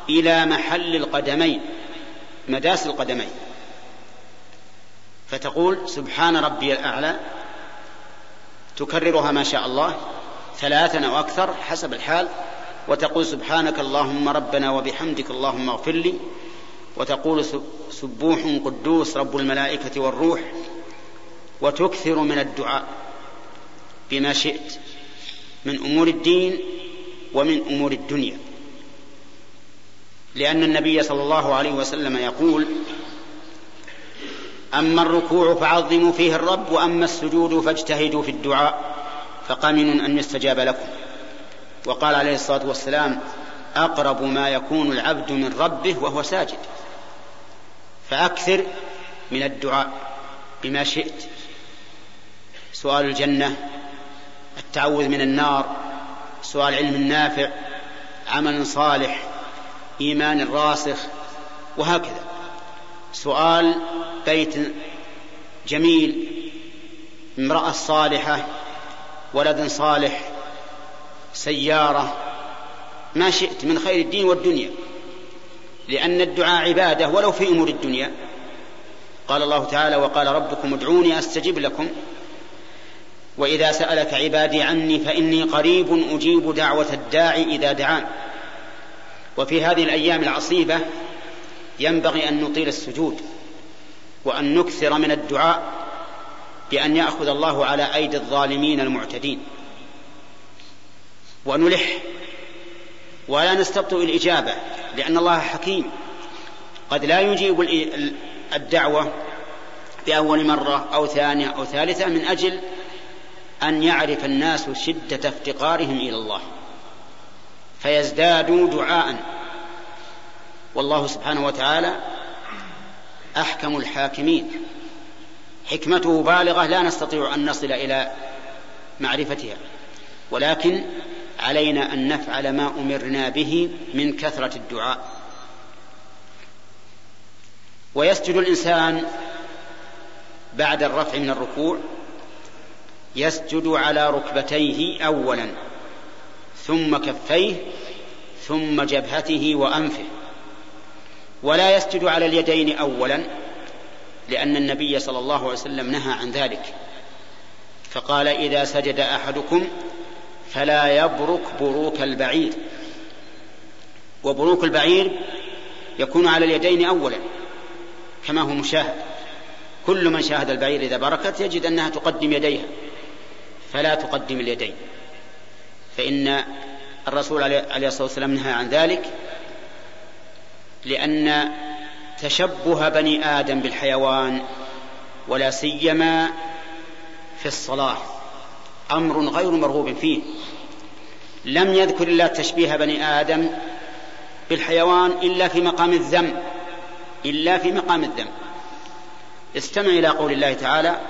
إلى محل القدمين، مداس القدمين. فتقول سبحان ربي الأعلى، تكررها ما شاء الله ثلاثا أو أكثر حسب الحال، وتقول سبحانك اللهم ربنا وبحمدك اللهم اغفر لي، وتقول سبوح قدوس رب الملائكة والروح، وتكثر من الدعاء بما شئت من أمور الدين ومن أمور الدنيا، لأن النبي صلى الله عليه وسلم يقول أما الركوع فعظموا فيه الرب، وأما السجود فاجتهدوا في الدعاء فقمن أن يستجاب لكم. وقال عليه الصلاة والسلام أقرب ما يكون العبد من ربه وهو ساجد. فأكثر من الدعاء بما شئت، سؤال الجنة، التعوذ من النار، سؤال علم نافع، عمل صالح، إيمان راسخ، وهكذا، سؤال بيت جميل، امرأة صالحة، ولد صالح، سيارة، ما شئت من خير الدين والدنيا، لأن الدعاء عبادة ولو في أمور الدنيا. قال الله تعالى وقال ربكم ادعوني أستجب لكم وإذا سألك عبادي عني فإني قريب أجيب دعوة الداعي إذا دعان. وفي هذه الأيام العصيبة ينبغي أن نطيل السجود وأن نكثر من الدعاء بأن يأخذ الله على أيدي الظالمين المعتدين، ونلح ولا نستبطئ الإجابة، لأن الله حكيم، قد لا يجيب الدعوة بأول مرة أو ثانية أو ثالثة من أجل أن يعرف الناس شدة افتقارهم إلى الله فيزدادوا دعاء، والله سبحانه وتعالى أحكم الحاكمين، حكمته بالغة لا نستطيع أن نصل إلى معرفتها، ولكن علينا أن نفعل ما أمرنا به من كثرة الدعاء. ويسجد الإنسان بعد الرفع من الركوع يسجد على ركبتيه أولا ثم كفيه ثم جبهته وأنفه، ولا يسجد على اليدين أولا، لأن النبي صلى الله عليه وسلم نهى عن ذلك، فقال إذا سجد أحدكم فلا يبرك بروك البعير، وبروك البعير يكون على اليدين أولا كما هو مشاهد، كل من شاهد البعير إذا بركت يجد أنها تقدم يديها، فلا تقدم اليدين، فإن الرسول عليه الصلاة والسلام نهى عن ذلك، لأن تشبه بني آدم بالحيوان ولا سيما في الصلاة أمر غير مرغوب فيه. لم يذكر الله تشبيه بني آدم بالحيوان إلا في مقام الذم، إلا في مقام الذم. استمع إلى قول الله تعالى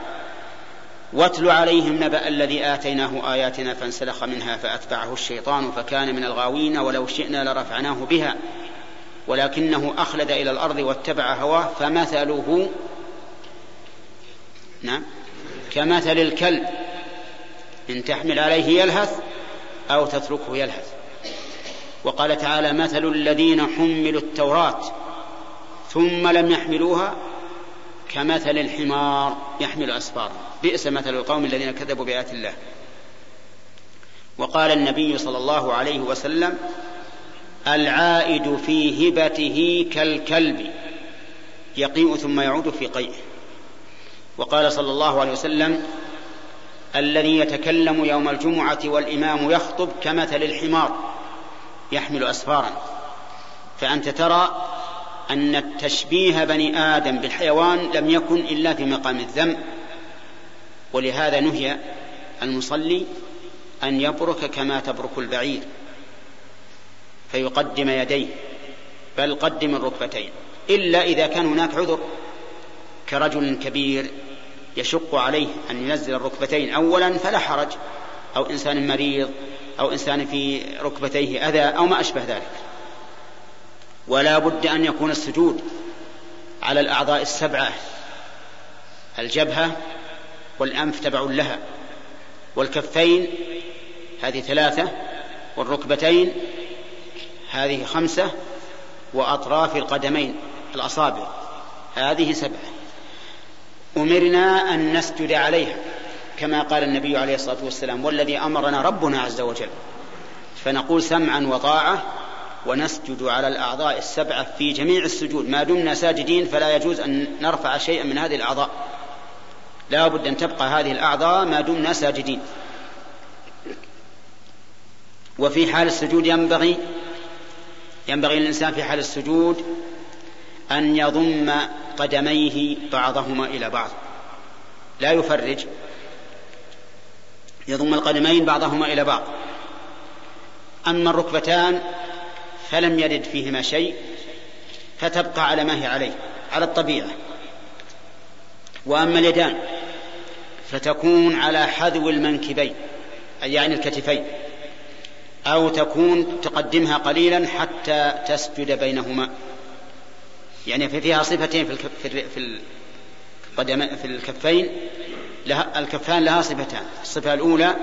واتل عليهم نبأ الذي آتيناه آياتنا فانسلخ منها فأتبعه الشيطان فكان من الغاوين ولو شئنا لرفعناه بها ولكنه أخلد إلى الأرض واتبع هواه فمثله نعم كمثل الكلب إن تحمل عليه يلهث أو تتركه يلهث. وقال تعالى مثل الذين حملوا التوراة ثم لم يحملوها كمثل الحمار يحمل أسفارا بئس مثل القوم الذين كذبوا بآيات الله. وقال النبي صلى الله عليه وسلم العائد في هبته كالكلب يقيء ثم يعود في قيئه. وقال صلى الله عليه وسلم الذي يتكلم يوم الجمعة والإمام يخطب كمثل الحمار يحمل أسفارا. فأنت ترى أن تشبيه بني آدم بالحيوان لم يكن إلا في مقام الذم، ولهذا نهي المصلي أن يبرك كما تبرك البعير فيقدم يديه، بل قدم الركبتين، إلا إذا كان هناك عذر كرجل كبير يشق عليه أن ينزل الركبتين أولا فلا حرج، أو إنسان مريض، أو إنسان في ركبتيه أذى أو ما أشبه ذلك. ولا بد أن يكون السجود على الأعضاء السبعة، الجبهة والأنف تبع لها، والكفين هذه ثلاثة، والركبتين هذه خمسة، وأطراف القدمين الأصابع هذه سبعة، أمرنا أن نسجد عليها كما قال النبي عليه الصلاة والسلام والذي أمرنا ربنا عز وجل، فنقول سمعا وطاعة ونسجد على الأعضاء السبعة في جميع السجود ما دمنا ساجدين، فلا يجوز أن نرفع شيئا من هذه الأعضاء، لا بد أن تبقى هذه الأعضاء ما دمنا ساجدين. وفي حال السجود ينبغي ينبغي للإنسان في حال السجود أن يضم قدميه بعضهما إلى بعض، لا يفرج، يضم القدمين بعضهما إلى بعض. أما الركبتان فلم يرد فيهما شيء، فتبقى على ما هي عليه على الطبيعة. وأما اليدان فتكون على حذو المنكبين، أي يعني الكتفين، أو تكون تقدمها قليلا حتى تسجد بينهما، يعني فيها صفتين في, في, في الكفين، لها الكفان لها صفتان، الصفة الأولى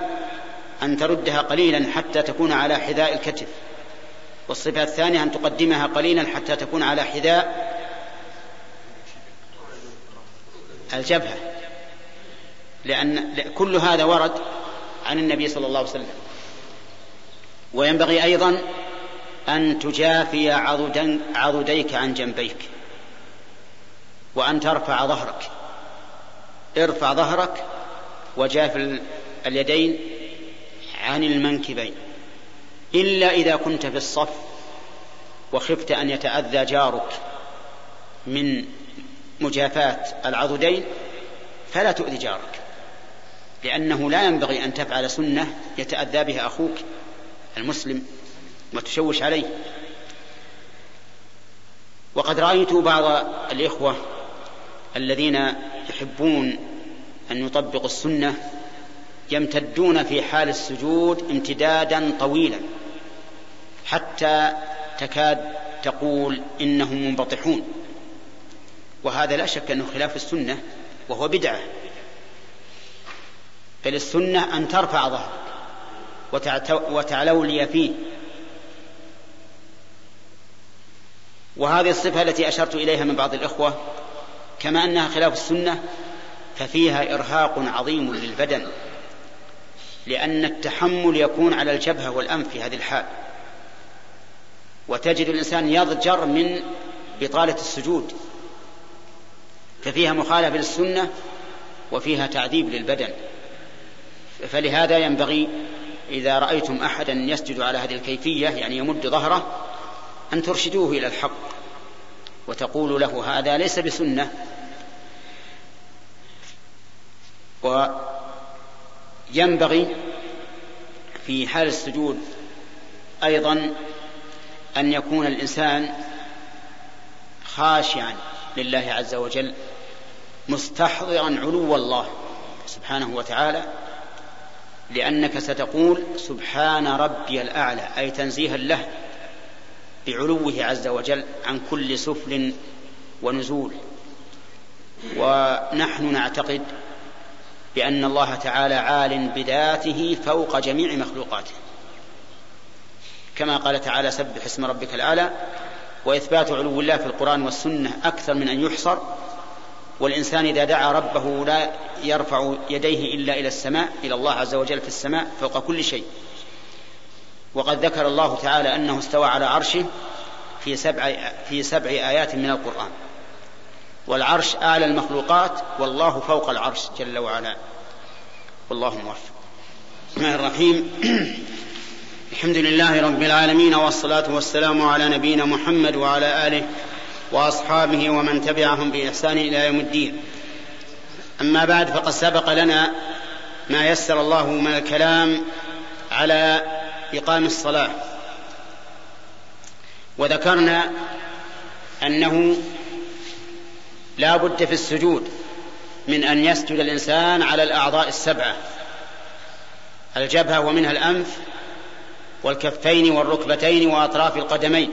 أن تردها قليلا حتى تكون على حذاء الكتف، والصفة الثانية أن تقدمها قليلا حتى تكون على حذاء الجبهة، لأن كل هذا ورد عن النبي صلى الله عليه وسلم. وينبغي أيضا أن تجافي عضديك عن جنبيك، وأن ترفع ظهرك، ارفع ظهرك وجاف اليدين عن المنكبين، إلا إذا كنت في الصف وخفت أن يتأذى جارك من مجافاة العضدين فلا تؤذي جارك، لأنه لا ينبغي أن تفعل سنة يتأذى بها أخوك المسلم وتشوش عليه. وقد رأيت بعض الإخوة الذين يحبون أن يطبقوا السنة يمتدون في حال السجود امتدادا طويلا حتى تكاد تقول إنهم منبطحون، وهذا لا شك أنه خلاف السنة وهو بدعة. فالسنة أن ترفع ظهرك وتعلو لي فيه، وهذه الصفة التي أشرت إليها من بعض الإخوة كما أنها خلاف السنة ففيها إرهاق عظيم للبدن، لأن التحمل يكون على الجبهة والأنف في هذه الحال، وتجد الإنسان يضجر من بطالة السجود، ففيها مخالفة للسنة وفيها تعذيب للبدن. فلهذا ينبغي إذا رأيتم أحدا يسجد على هذه الكيفية يعني يمد ظهره أن ترشدوه إلى الحق وتقول له هذا ليس بسنة. وينبغي في حال السجود أيضا أن يكون الإنسان خاشعا لله عز وجل مستحضرا علو الله سبحانه وتعالى، لأنك ستقول سبحان ربي الأعلى، أي تنزيها له بعلوه عز وجل عن كل سفل ونزول. ونحن نعتقد بأن الله تعالى عال بذاته فوق جميع مخلوقاته، كما قال تعالى سبح اسم ربك الأعلى. وإثبات علو الله في القرآن والسنة أكثر من أن يحصر، والإنسان إذا دعا ربه لا يرفع يديه إلا إلى السماء، إلى الله عز وجل في السماء فوق كل شيء. وقد ذكر الله تعالى أنه استوى على عرشه في سبع, في سبع آيات من القرآن، والعرش أعلى المخلوقات والله فوق العرش جل وعلا، والله موفق. بسم الله الرحيم الحمد لله رب العالمين، والصلاة والسلام على نبينا محمد وعلى آله وأصحابه ومن تبعهم بإحسان إلى يوم الدين. أما بعد، فقد سبق لنا ما يسر الله من الكلام على إقام الصلاة، وذكرنا أنه لا بد في السجود من أن يسجد الإنسان على الأعضاء السبعة: الجبهة ومنها الأنف والكفين والركبتين وأطراف القدمين،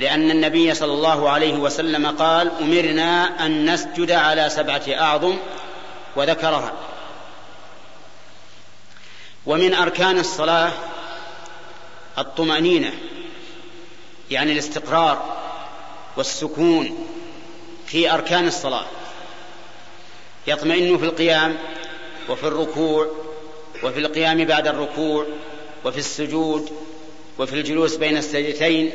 لأن النبي صلى الله عليه وسلم قال أمرنا أن نسجد على سبعة أعظم وذكرها. ومن أركان الصلاة الطمأنينة، يعني الاستقرار والسكون في أركان الصلاة، يطمئن في القيام وفي الركوع وفي القيام بعد الركوع وفي السجود وفي الجلوس بين السجدتين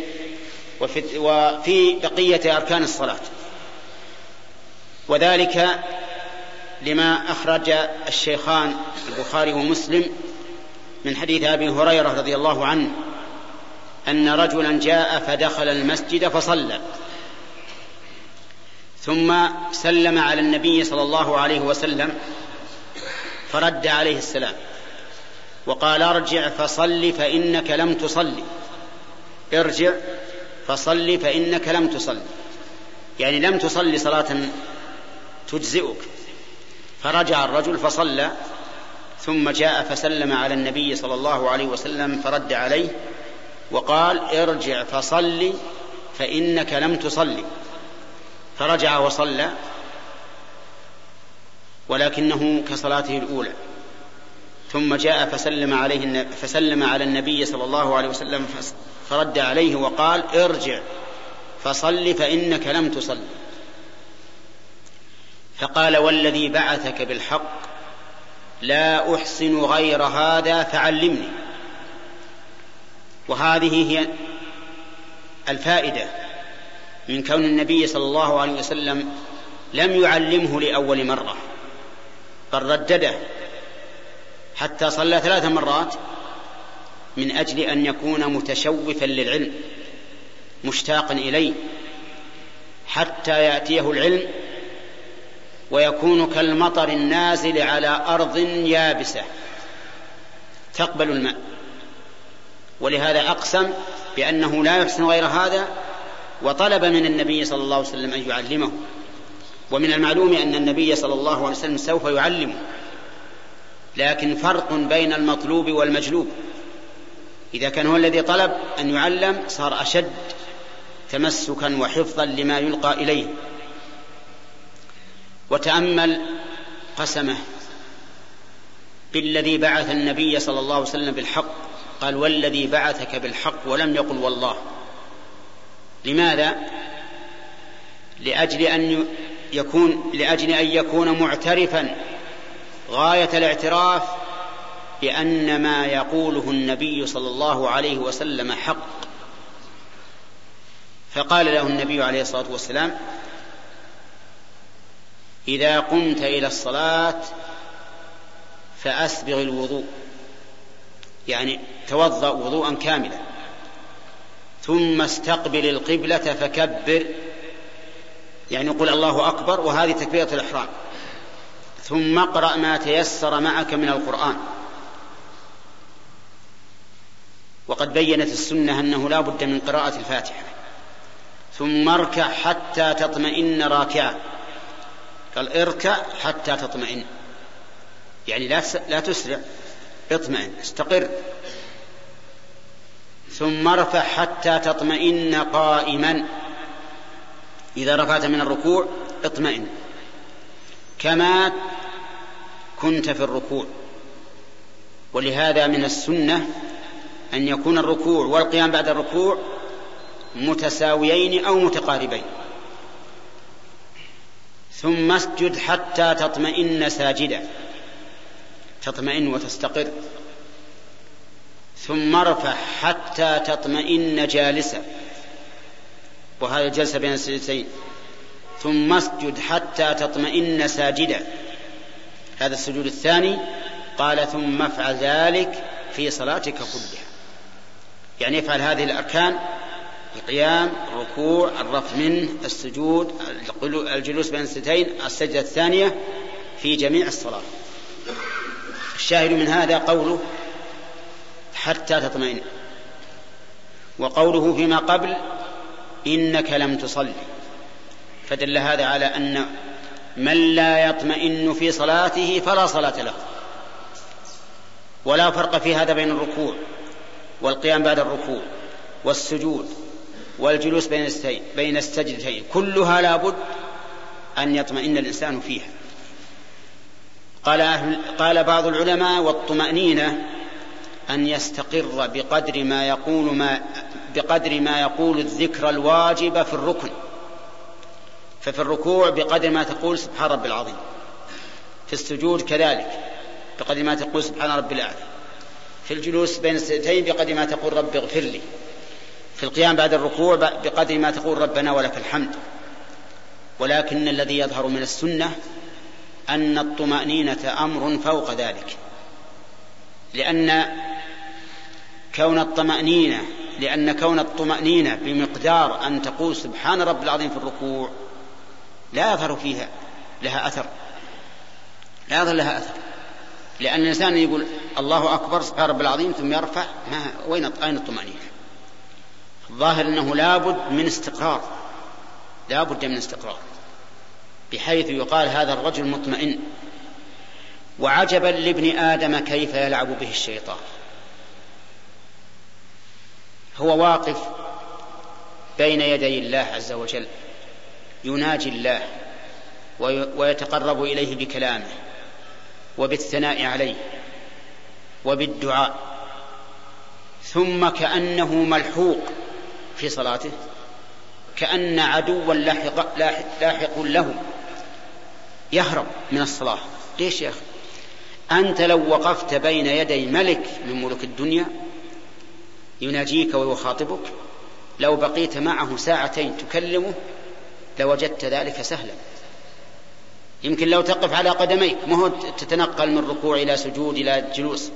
وفي بقية أركان الصلاة، وذلك لما أخرج الشيخان البخاري ومسلم من حديث أبي هريرة رضي الله عنه أن رجلا جاء فدخل المسجد فصلى، ثم سلم على النبي صلى الله عليه وسلم فرد عليه السلام وقال ارجع فصل فإنك لم تصلي، ارجع فصل فإنك لم تصلي، يعني لم تصلي صلاة تجزئك. فرجع الرجل فصلى، ثم جاء فسلم على النبي صلى الله عليه وسلم فرد عليه وقال ارجع فصل فإنك لم تصلي، فرجع وصلى ولكنه كصلاته الأولى. ثم جاء فسلم عليه فسلم على النبي صلى الله عليه وسلم فرد عليه وقال ارجع فصل فإنك لم تصل، فقال والذي بعثك بالحق لا أحسن غير هذا فعلمني. وهذه هي الفائدة من كون النبي صلى الله عليه وسلم لم يعلمه لأول مرة، بل ردده حتى صلى ثلاث مرات من أجل أن يكون متشوفا للعلم مشتاقا إليه حتى يأتيه العلم ويكون كالمطر النازل على أرض يابسة تقبل الماء. ولهذا أقسم بأنه لا يحسن غير هذا، وطلب من النبي صلى الله عليه وسلم أن يعلمه. ومن المعلوم أن النبي صلى الله عليه وسلم سوف يعلمه، لكن فرق بين المطلوب والمجلوب. إذا كان هو الذي طلب أن يعلم صار أشد تمسكا وحفظا لما يلقى إليه. وتأمل قسمه بالذي بعث النبي صلى الله عليه وسلم بالحق، قال والذي بعثك بالحق، ولم يقل والله. لماذا؟ لأجل أن يكون, لأجل أن يكون معترفا غاية الاعتراف بأن ما يقوله النبي صلى الله عليه وسلم حق. فقال له النبي عليه الصلاة والسلام إذا قمت إلى الصلاة فأسبغ الوضوء، يعني توضأ وضوءا كاملا، ثم استقبل القبلة فكبر، يعني قل الله أكبر وهذه تكبيرة الإحرام، ثم اقرأ ما تيسر معك من القرآن. وقد بينت السنة أنه لا بد من قراءة الفاتحة. ثم اركع حتى تطمئن راكعا، قال اركع حتى تطمئن، يعني لا تسرع، اطمئن، استقر. ثم ارفع حتى تطمئن قائما، إذا رفعت من الركوع اطمئن كما كنت في الركوع. ولهذا من السنة أن يكون الركوع والقيام بعد الركوع متساويين أو متقاربين. ثم اسجد حتى تطمئن ساجدا، تطمئن وتستقر. ثم ارفع حتى تطمئن جالسا، وهذا الجلسة بين السجدتين. ثم اسجد حتى تطمئن ساجدا، هذا السجود الثاني. قال ثم افعل ذلك في صلاتك كلها، يعني افعل هذه الأركان: القيام، الركوع، الرفع منه، السجود، الجلوس بين السجدتين، السجدة الثانية، في جميع الصلاة. الشاهد من هذا قوله حتى تطمئن، وقوله فيما قبل إنك لم تصلي، فدل هذا على أن من لا يطمئن في صلاته فلا صلاة له. ولا فرق في هذا بين الركوع والقيام بعد الركوع والسجود والجلوس بين السجدتين، كلها لابد أن يطمئن الإنسان فيها. قال, أهل قال بعض العلماء والطمأنينة أن يستقر بقدر ما يقول, ما بقدر ما يقول الذكر الواجب في الركن. ففي الركوع بقدر ما تقول سبحان ربي العظيم، في السجود كذلك بقدر ما تقول سبحان ربي الأعلى، في الجلوس بين السجدتين بقدر ما تقول رب اغفر لي، في القيام بعد الركوع بقدر ما تقول ربنا ولك الحمد. ولكن الذي يظهر من السنة أن الطمأنينة أمر فوق ذلك، لأن كون الطمأنينة لأن كون الطمأنينة بمقدار أن تقول سبحان رب العظيم في الركوع لا يظهر فيها لها أثر، لا يظهر لها أثر، لأن الإنسان يقول الله أكبر سبحان رب العظيم ثم يرفع، ما وين أين الطمأنينة؟ الظاهر أنه لابد من استقرار، لابد من استقرار، بحيث يقال هذا الرجل مطمئن. وعجبا لابن آدم كيف يلعب به الشيطان، هو واقف بين يدي الله عز وجل يناجي الله ويتقرب إليه بكلامه وبالثناء عليه وبالدعاء، ثم كأنه ملحوق في صلاته، كأن عدوا لاحق, لاحق له يهرب من الصلاة. ليش يا أخي؟ أنت لو وقفت بين يدي ملك من ملوك الدنيا يناجيك ويخاطبك، لو بقيت معه ساعتين تكلمه لوجدت ذلك سهلا. يمكن لو تقف على قدميك، ما هو تتنقل من ركوع إلى سجود إلى جلوس،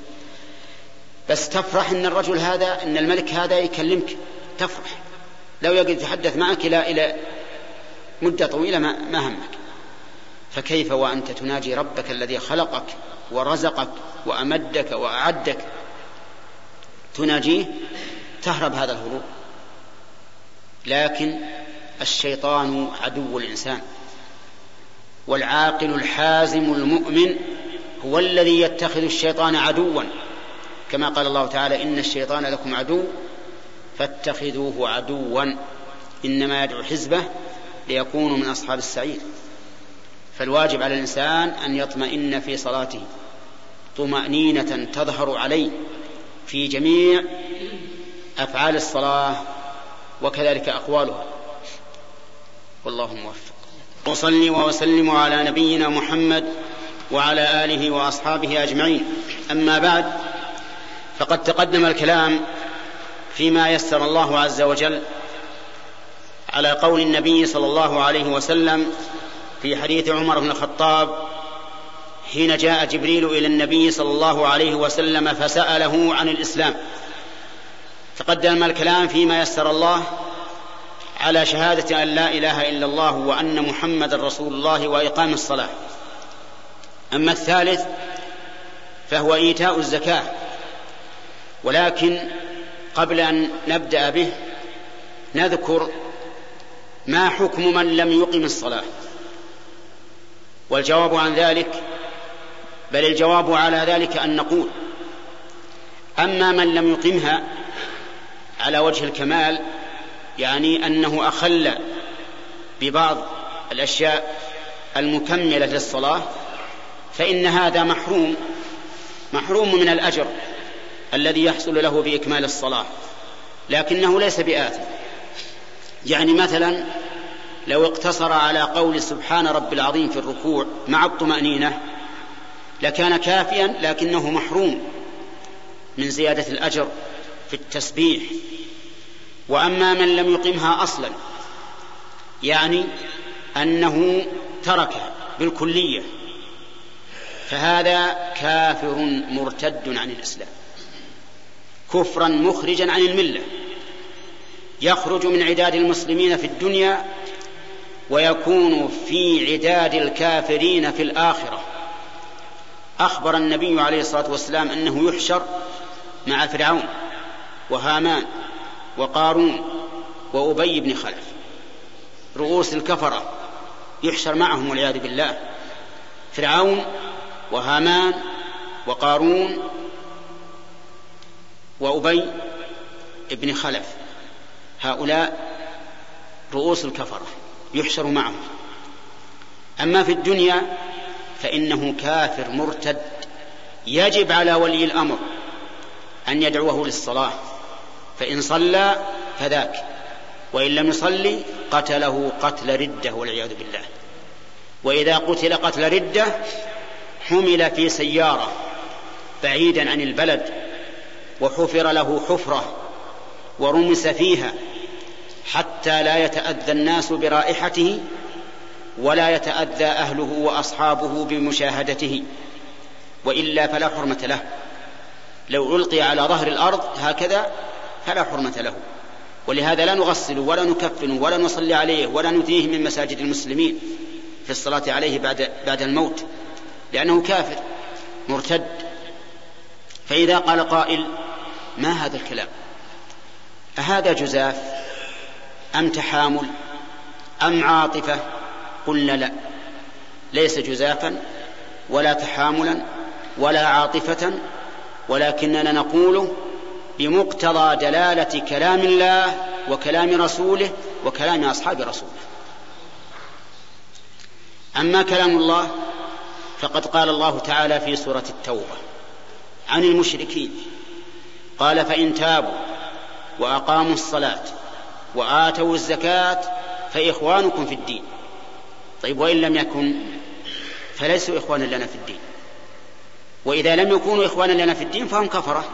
بس تفرح أن الرجل هذا، أن الملك هذا يكلمك، تفرح لو يتحدث معك إلى إلى مدة طويلة ما همك. فكيف وأنت تناجي ربك الذي خلقك ورزقك وأمدك وأعدك، تناجيه تهرب هذا الهروب. لكن الشيطان عدو الإنسان، والعاقل الحازم المؤمن هو الذي يتخذ الشيطان عدوا كما قال الله تعالى إن الشيطان لكم عدو فاتخذوه عدوا إنما يدعو حزبه ليكونوا من أصحاب السعير. فالواجب على الإنسان أن يطمئن في صلاته طمأنينة تظهر عليه في جميع أفعال الصلاة وكذلك أقوالها. والله موفق. وصلي وسلم على نبينا محمد وعلى آله وأصحابه أجمعين. أما بعد، فقد تقدم الكلام فيما يسر الله عز وجل على قول النبي صلى الله عليه وسلم في حديث عمر بن الخطاب حين جاء جبريل إلى النبي صلى الله عليه وسلم فسأله عن الإسلام. تقدم الكلام فيما يسر الله على شهادة أن لا إله إلا الله وأن محمد رسول الله وإقام الصلاة. أما الثالث فهو إيتاء الزكاة، ولكن قبل أن نبدأ به نذكر ما حكم من لم يقم الصلاة. والجواب عن ذلك، بل الجواب على ذلك أن نقول أما من لم يقمها على وجه الكمال، يعني أنه أخل ببعض الأشياء المكملة للصلاة، فإن هذا محروم محروم من الأجر الذي يحصل له بإكمال الصلاة، لكنه ليس بآثم. يعني مثلا لو اقتصر على قول سبحان رب العظيم في الركوع مع الطمأنينة لكان كافيا، لكنه محروم من زيادة الأجر في التسبيح. وأما من لم يقمها أصلا، يعني أنه تركها بالكلية، فهذا كافر مرتد عن الإسلام كفرا مخرجا عن الملة، يخرج من عداد المسلمين في الدنيا ويكون في عداد الكافرين في الآخرة. أخبر النبي عليه الصلاة والسلام أنه يحشر مع فرعون وهامان وقارون وأبي بن خلف، رؤوس الكفرة يحشر معهم والعياذ بالله، فرعون وهامان وقارون وأبي بن خلف، هؤلاء رؤوس الكفرة يحشر معهم. أما في الدنيا فإنه كافر مرتد، يجب على ولي الأمر أن يدعوه للصلاة، فإن صلى فذاك، وإن لم يصلي قتله قتل ردة والعياذ بالله. وإذا قتل قتل ردة حمل في سيارة بعيدا عن البلد وحفر له حفرة ورمس فيها حتى لا يتأذى الناس برائحته ولا يتأذى أهله وأصحابه بمشاهدته، وإلا فلا حرمة له. لو ألقي على ظهر الأرض هكذا فلا حرمة له. ولهذا لا نغسل ولا نكفن ولا نصلي عليه ولا نديه من مساجد المسلمين في الصلاة عليه بعد, بعد الموت، لأنه كافر مرتد. فإذا قال قائل ما هذا الكلام، أهذا جزاف أم تحامل أم عاطفة؟ قلنا لا، ليس جزافا ولا تحاملا ولا عاطفة، ولكننا نقوله بمقتضى دلالة كلام الله وكلام رسوله وكلام أصحاب رسوله. أما كلام الله فقد قال الله تعالى في سورة التوبة عن المشركين، قال فإن تابوا وأقاموا الصلاة وآتوا الزكاة فإخوانكم في الدين. طيب وإن لم يكن فليسوا إخوانا لنا في الدين، وإذا لم يكونوا إخوانا لنا في الدين فهم كفرة،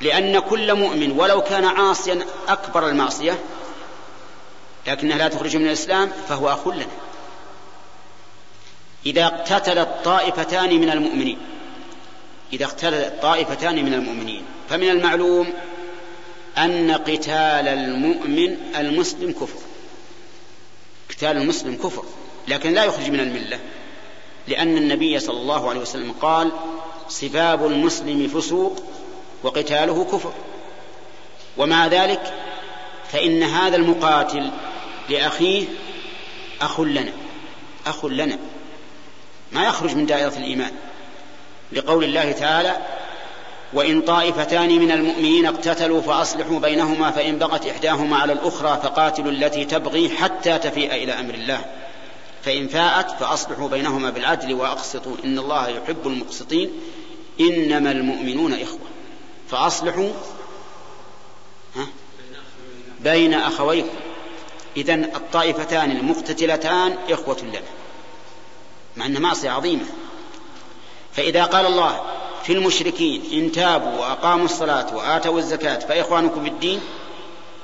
لأن كل مؤمن ولو كان عاصيا أكبر المعصية لكنها لا تخرج من الإسلام فهو أخ لنا. إذا اقتتلت طائفتان من المؤمنين إذا اقتتلت طائفتان من المؤمنين فمن المعلوم أن قتال المؤمن المسلم كفر، قتال المسلم كفر، لكن لا يخرج من الملة، لأن النبي صلى الله عليه وسلم قال سباب المسلم فسوق وقتاله كفر. ومع ذلك فإن هذا المقاتل لأخيه أخ لنا أخ لنا ما يخرج من دائرة الإيمان، لقول الله تعالى: وإن طائفتان من المؤمنين اقتتلوا فأصلحوا بينهما فإن بغت إحداهما على الأخرى فقاتلوا التي تبغي حتى تفيء إلى أمر الله فإن فاءت فأصلحوا بينهما بالعدل وأقسطوا إن الله يحب المقسطين إنما المؤمنون إخوة. فأصلحوا بين أخويكم. إذن الطائفتان المقتتلتان إخوة لنا، مع أن معصية عظيمة. فإذا قال الله في المشركين: إن تابوا وأقاموا الصلاة وآتوا الزكاة فإخوانكم بالدين،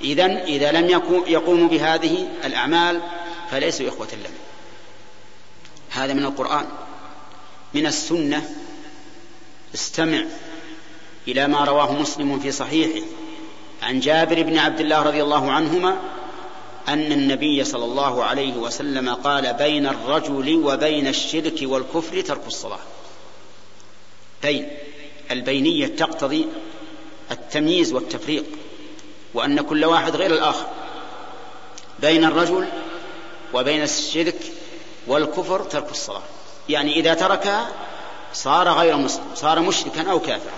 إذن إذا لم يقوموا بهذه الأعمال فليسوا إخوة لنا. هذا من القرآن. من السنة: استمع إلى ما رواه مسلم في صحيحه عن جابر بن عبد الله رضي الله عنهما أن النبي صلى الله عليه وسلم قال: بين الرجل وبين الشرك والكفر ترك الصلاة. بين البينية تقتضي التمييز والتفريق وأن كل واحد غير الآخر. بين الرجل وبين الشرك والكفر ترك الصلاة، يعني إذا تركها صار غير مسلم، صار مشركا أو كافرا.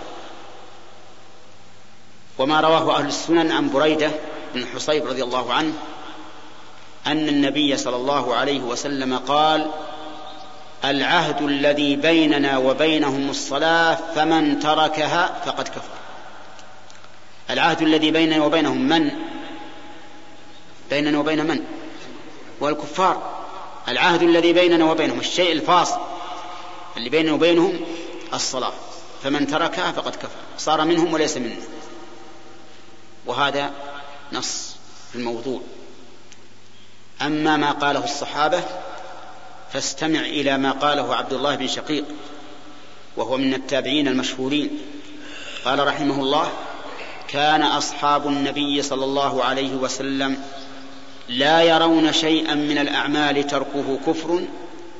وما رواه أهل السنن عن بريدة بن حصيب رضي الله عنه أن النبي صلى الله عليه وسلم قال: العهد الذي بيننا وبينهم الصلاة فمن تركها فقد كفر. العهد الذي بيننا وبينهم من؟ بيننا وبين من؟ والكفار. العهد الذي بيننا وبينهم، الشيء الفاصل اللي بيننا وبينهم، الصلاة، فمن تركها فقد كفر، صار منهم وليس منا. وهذا نص في الموضوع. أما ما قاله الصحابة فاستمع إلى ما قاله عبد الله بن شقيق وهو من التابعين المشهورين، قال رحمه الله: كان أصحاب النبي صلى الله عليه وسلم لا يرون شيئا من الأعمال تركه كفر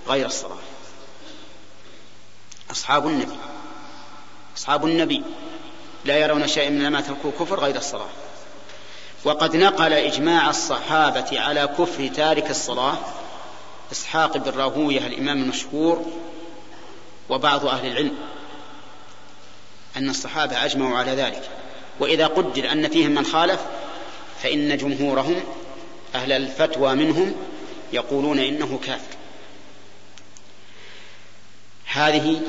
غير الصلاة. أصحاب النبي أصحاب النبي لا يرون شيئا من ما تركه كفر غير الصلاة. وقد نقل إجماع الصحابة على كفر تارك الصلاة إسحاق بن راهويه الإمام المشهور وبعض أهل العلم، أن الصحابة أجمعوا على ذلك. وإذا قدر أن فيهم من خالف فإن جمهورهم أهل الفتوى منهم يقولون إنه كافر. هذه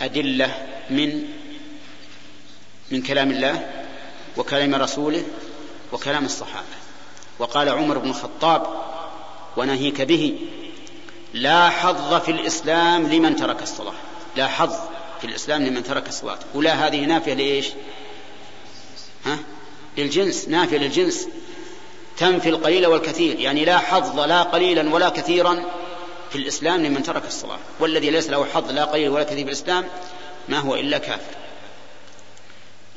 أدلة من من كلام الله وكلام رسوله وكلام الصحابة. وقال عمر بن الخطاب ونهيك به: لا حظ في الإسلام لمن ترك الصلاة. لا حظ في الإسلام لمن ترك الصلاة. ولا هذه نافية لإيش؟ ها؟ للجنس، نافية للجنس، تنفي القليل والكثير، يعني لا حظ لا قليلا ولا كثيرا في الإسلام لمن ترك الصلاة، والذي ليس له حظ لا قليل ولا كثير في الإسلام ما هو إلا كافر.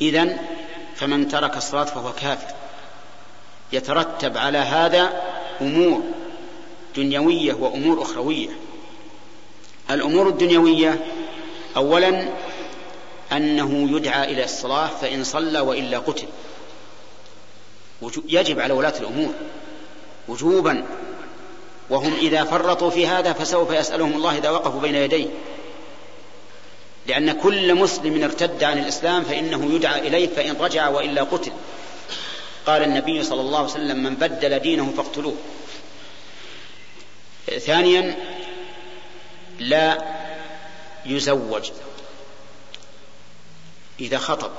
إذن فمن ترك الصلاة فهو كافر. يترتب على هذا أمور دنيوية وأمور أخروية. الأمور الدنيوية: أولا أنه يدعى إلى الصلاة فإن صلى وإلا قتل. يجب على ولاة الأمور وجوبا، وهم إذا فرطوا في هذا فسوف يسألهم الله إذا وقفوا بين يديه، لأن كل مسلم ارتد عن الإسلام فإنه يدعى إليه فإن رجع وإلا قتل. قال النبي صلى الله عليه وسلم: من بدل دينه فاقتلوه. ثانيا لا يزوج إذا خطب،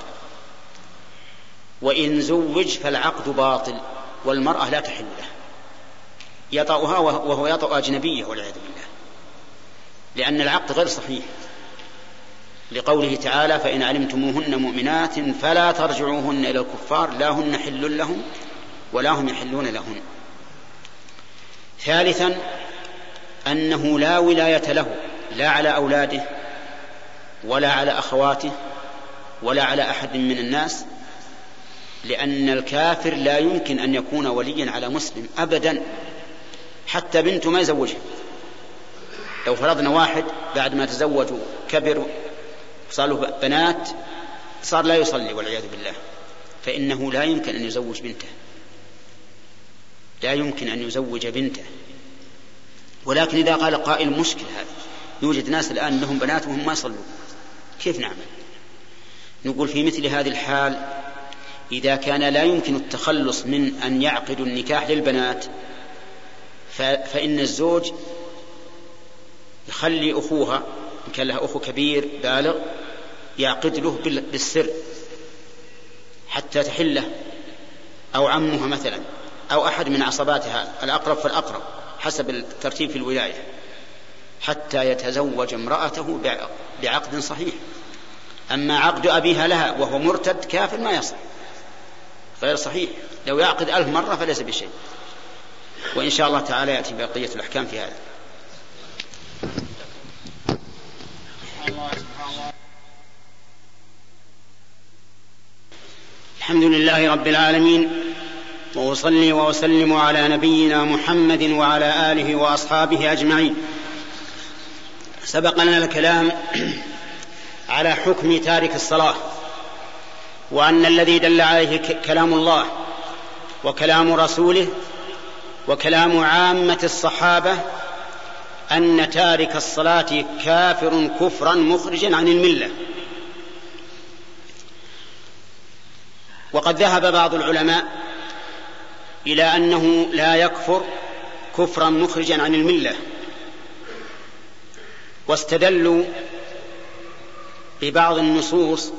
وإن زوج فالعقد باطل والمرأة لا تحل له، يطأها وهو يطأ أجنبية والعياذ بالله، لأن العقد غير صحيح، لقوله تعالى: فإن علمتموهن مؤمنات فلا ترجعوهن إلى الكفار لا هن حل لهم ولا هم يحلون لهن. ثالثا أنه لا ولاية له، لا على أولاده ولا على أخواته ولا على أحد من الناس، لأن الكافر لا يمكن أن يكون وليا على مسلم أبدا، حتى بنته ما يزوجها. لو فرضنا واحد بعد ما تزوج كبر صار له بنات صار لا يصلي والعياذ بالله، فإنه لا يمكن أن يزوج بنته، لا يمكن أن يزوج بنته. ولكن إذا قال قائل: مشكل هذا، يوجد ناس الآن لهم بنات وهم ما يصلون، كيف نعمل؟ نقول في مثل هذه الحال إذا كان لا يمكن التخلص من أن يعقدوا النكاح للبنات فإن الزوج يخلي أخوها إن كان لها أخو كبير بالغ يعقد له بالسر حتى تحله، أو عمها مثلا أو أحد من عصباتها الأقرب فالأقرب حسب الترتيب في الولاية حتى يتزوج امرأته بعقد صحيح. أما عقد أبيها لها وهو مرتد كافر ما يصح، غير صحيح، لو يعقد ألف مرة فليس بشيء. وإن شاء الله تعالى يأتي بقية الأحكام في هذا. الحمد لله رب العالمين، وأصلي وأسلم على نبينا محمد وعلى آله وأصحابه أجمعين. سبق لنا الكلام على حكم تارك الصلاة، وأن الذي دل عليه كلام الله وكلام رسوله وكلام عامة الصحابة أن تارك الصلاة كافر كفرا مخرجا عن الملة. وقد ذهب بعض العلماء إلى أنه لا يكفر كفرا مخرجا عن الملة، واستدلوا ببعض النصوص،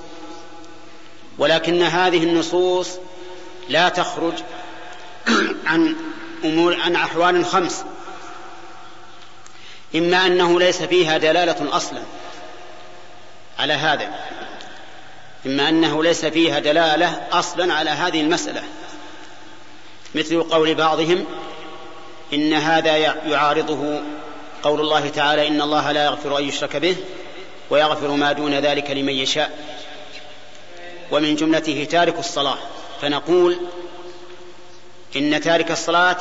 ولكن هذه النصوص لا تخرج عن أمور عن أحوال خمس: إما أنه ليس فيها دلالة أصلا على هذا، إما أنه ليس فيها دلالة أصلا على هذه المسألة، مثل قول بعضهم إن هذا يعارضه قول الله تعالى إن الله لا يغفر أن يشرك به ويغفر ما دون ذلك لمن يشاء، ومن جملته تارك الصلاة. فنقول إن تارك الصلاة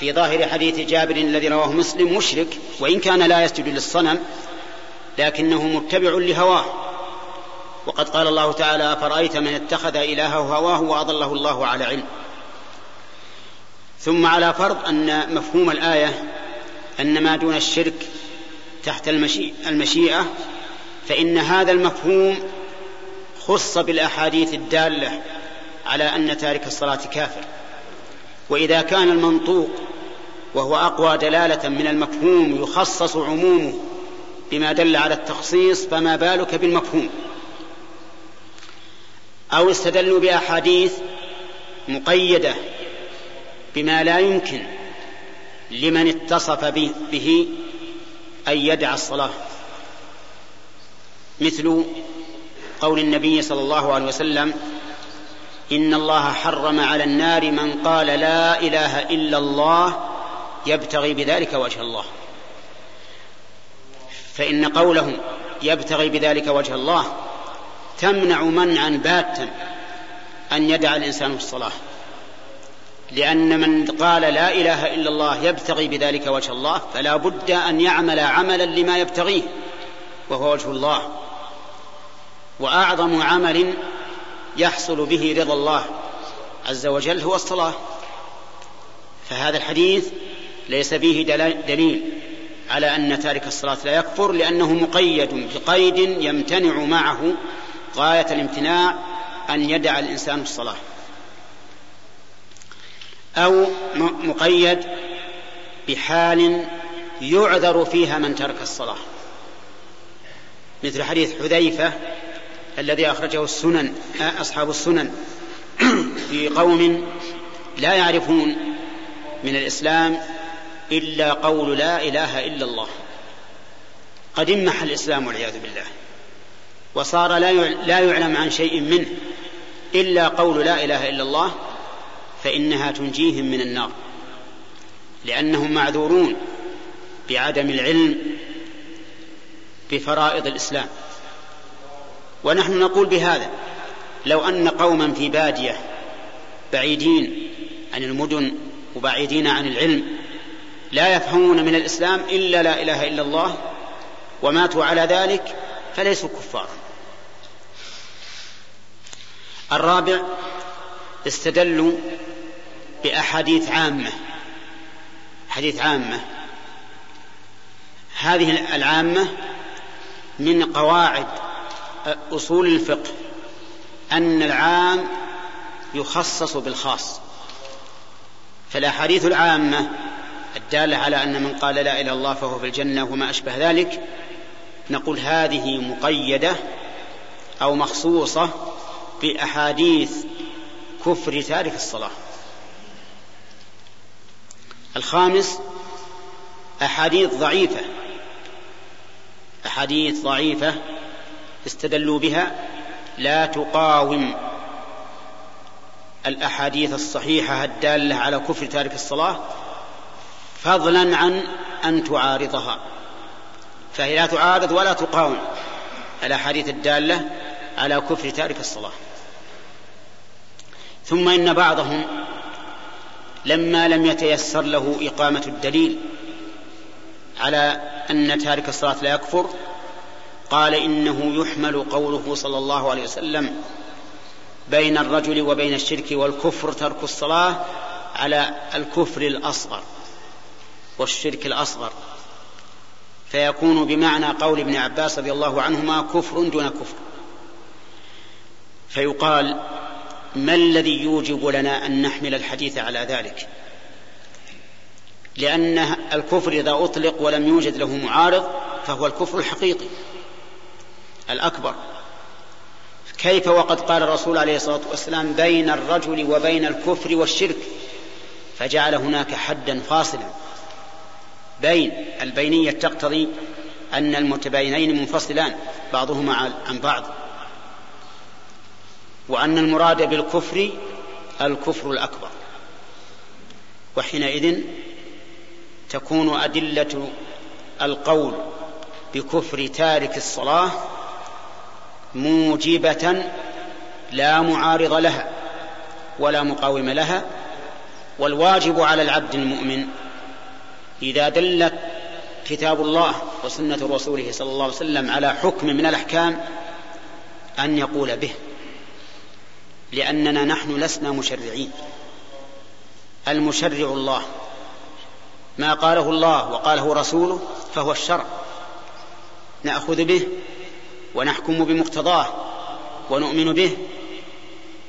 في ظاهر حديث جابر الذي رواه مسلم مشرك، وإن كان لا يسجد للصنم لكنه متبع لهواه، وقد قال الله تعالى أفرأيت من اتخذ إلهه هواه وأضله الله على علم. ثم على فرض أن مفهوم الآية أن ما دون الشرك تحت المشيئة، فإن هذا المفهوم خص بالأحاديث الدالة على أن تارك الصلاة كافر. وإذا كان المنطوق وهو أقوى دلالة من المفهوم يخصص عمومه بما دل على التخصيص، فما بالك بالمفهوم؟ أو استدلوا بأحاديث مقيدة بما لا يمكن لمن اتصف به أن يدع الصلاة، مثل قول النبي صلى الله عليه وسلم إن الله حرم على النار من قال لا إله إلا الله يبتغي بذلك وجه الله. فإن قوله يبتغي بذلك وجه الله تمنع منعا باتا أن يدع الإنسان الصلاة، لأن من قال لا إله إلا الله يبتغي بذلك وجه الله فلا بد أن يعمل عملا لما يبتغيه وهو وجه الله، وأعظم عمل يحصل به رضا الله عز وجل هو الصلاة. فهذا الحديث ليس فيه دليل على أن تارك الصلاة لا يكفر، لأنه مقيد بقيد يمتنع معه غاية الامتناع أن يدع الإنسان الصلاة، أو مقيد بحال يعذر فيها من ترك الصلاة، مثل حديث حذيفة الذي أخرجه السنن أصحاب السنن في قوم لا يعرفون من الإسلام إلا قول لا إله إلا الله، قد امح الإسلام والعياذ بالله وصار لا يعلم عن شيء منه إلا قول لا إله إلا الله، فإنها تنجيهم من النار، لأنهم معذورون بعدم العلم بفرائض الإسلام. ونحن نقول بهذا لو أن قوما في بادية بعيدين عن المدن وبعيدين عن العلم لا يفهمون من الإسلام إلا لا إله إلا الله وماتوا على ذلك فليسوا كفارا. الرابع، استدلوا بأحاديث عامة، حديث عامة، هذه العامة من قواعد أصول الفقه أن العام يخصص بالخاص، فالأحاديث العامة الدالة على أن من قال لا إله إلا الله فهو في الجنة وما أشبه ذلك نقول هذه مقيدة أو مخصوصة بأحاديث كفر تارك الصلاة. الخامس أحاديث ضعيفة، أحاديث ضعيفة استدلوا بها لا تقاوم الأحاديث الصحيحة الدالة على كفر تارك الصلاة، فضلا عن أن تعارضها، فهي لا تعارض ولا تقاوم الأحاديث الدالة على كفر تارك الصلاة. ثم إن بعضهم لما لم يتيسر له إقامة الدليل على أن تارك الصلاة لا يكفر قال إنه يحمل قوله صلى الله عليه وسلم بين الرجل وبين الشرك والكفر ترك الصلاة على الكفر الأصغر والشرك الأصغر، فيكون بمعنى قول ابن عباس رضي الله عنهما كفر دون كفر. فيقال ما الذي يوجب لنا أن نحمل الحديث على ذلك؟ لأن الكفر إذا أطلق ولم يوجد له معارض فهو الكفر الحقيقي الأكبر، كيف وقد قال الرسول عليه الصلاة والسلام بين الرجل وبين الكفر والشرك، فجعل هناك حدا فاصلا بين البينية تقتضي أن المتباينين منفصلان بعضهما عن بعض، وأن المراد بالكفر الكفر الأكبر، وحينئذ تكون أدلة القول بكفر تارك الصلاة موجبة لا معارض لها ولا مقاوم لها. والواجب على العبد المؤمن إذا دلت كتاب الله وسنة رسوله صلى الله عليه وسلم على حكم من الأحكام أن يقول به، لأننا نحن لسنا مشرعين، المشرع الله، ما قاله الله وقاله رسوله فهو الشرع، نأخذ به ونحكم بمقتضاه ونؤمن به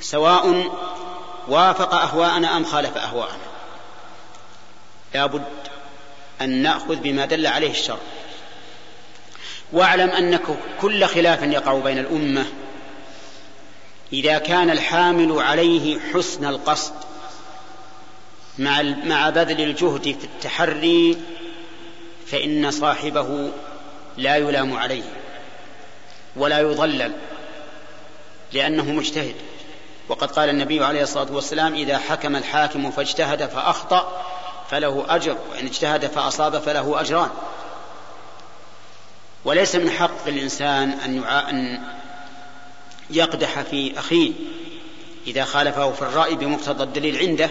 سواء وافق أهواءنا أم خالف أهواءنا، لا بد أن نأخذ بما دل عليه الشرع. واعلم أن كل خلاف يقع بين الأمة إذا كان الحامل عليه حسن القصد مع بذل الجهد في التحري فإن صاحبه لا يلام عليه ولا يضلل لأنه مجتهد، وقد قال النبي عليه الصلاة والسلام إذا حكم الحاكم فاجتهد فأخطأ فله أجر، وإن اجتهد فأصاب فله أجران. وليس من حق الإنسان أن يقدح في أخيه إذا خالفه في الرأي بمقتضى الدليل عنده،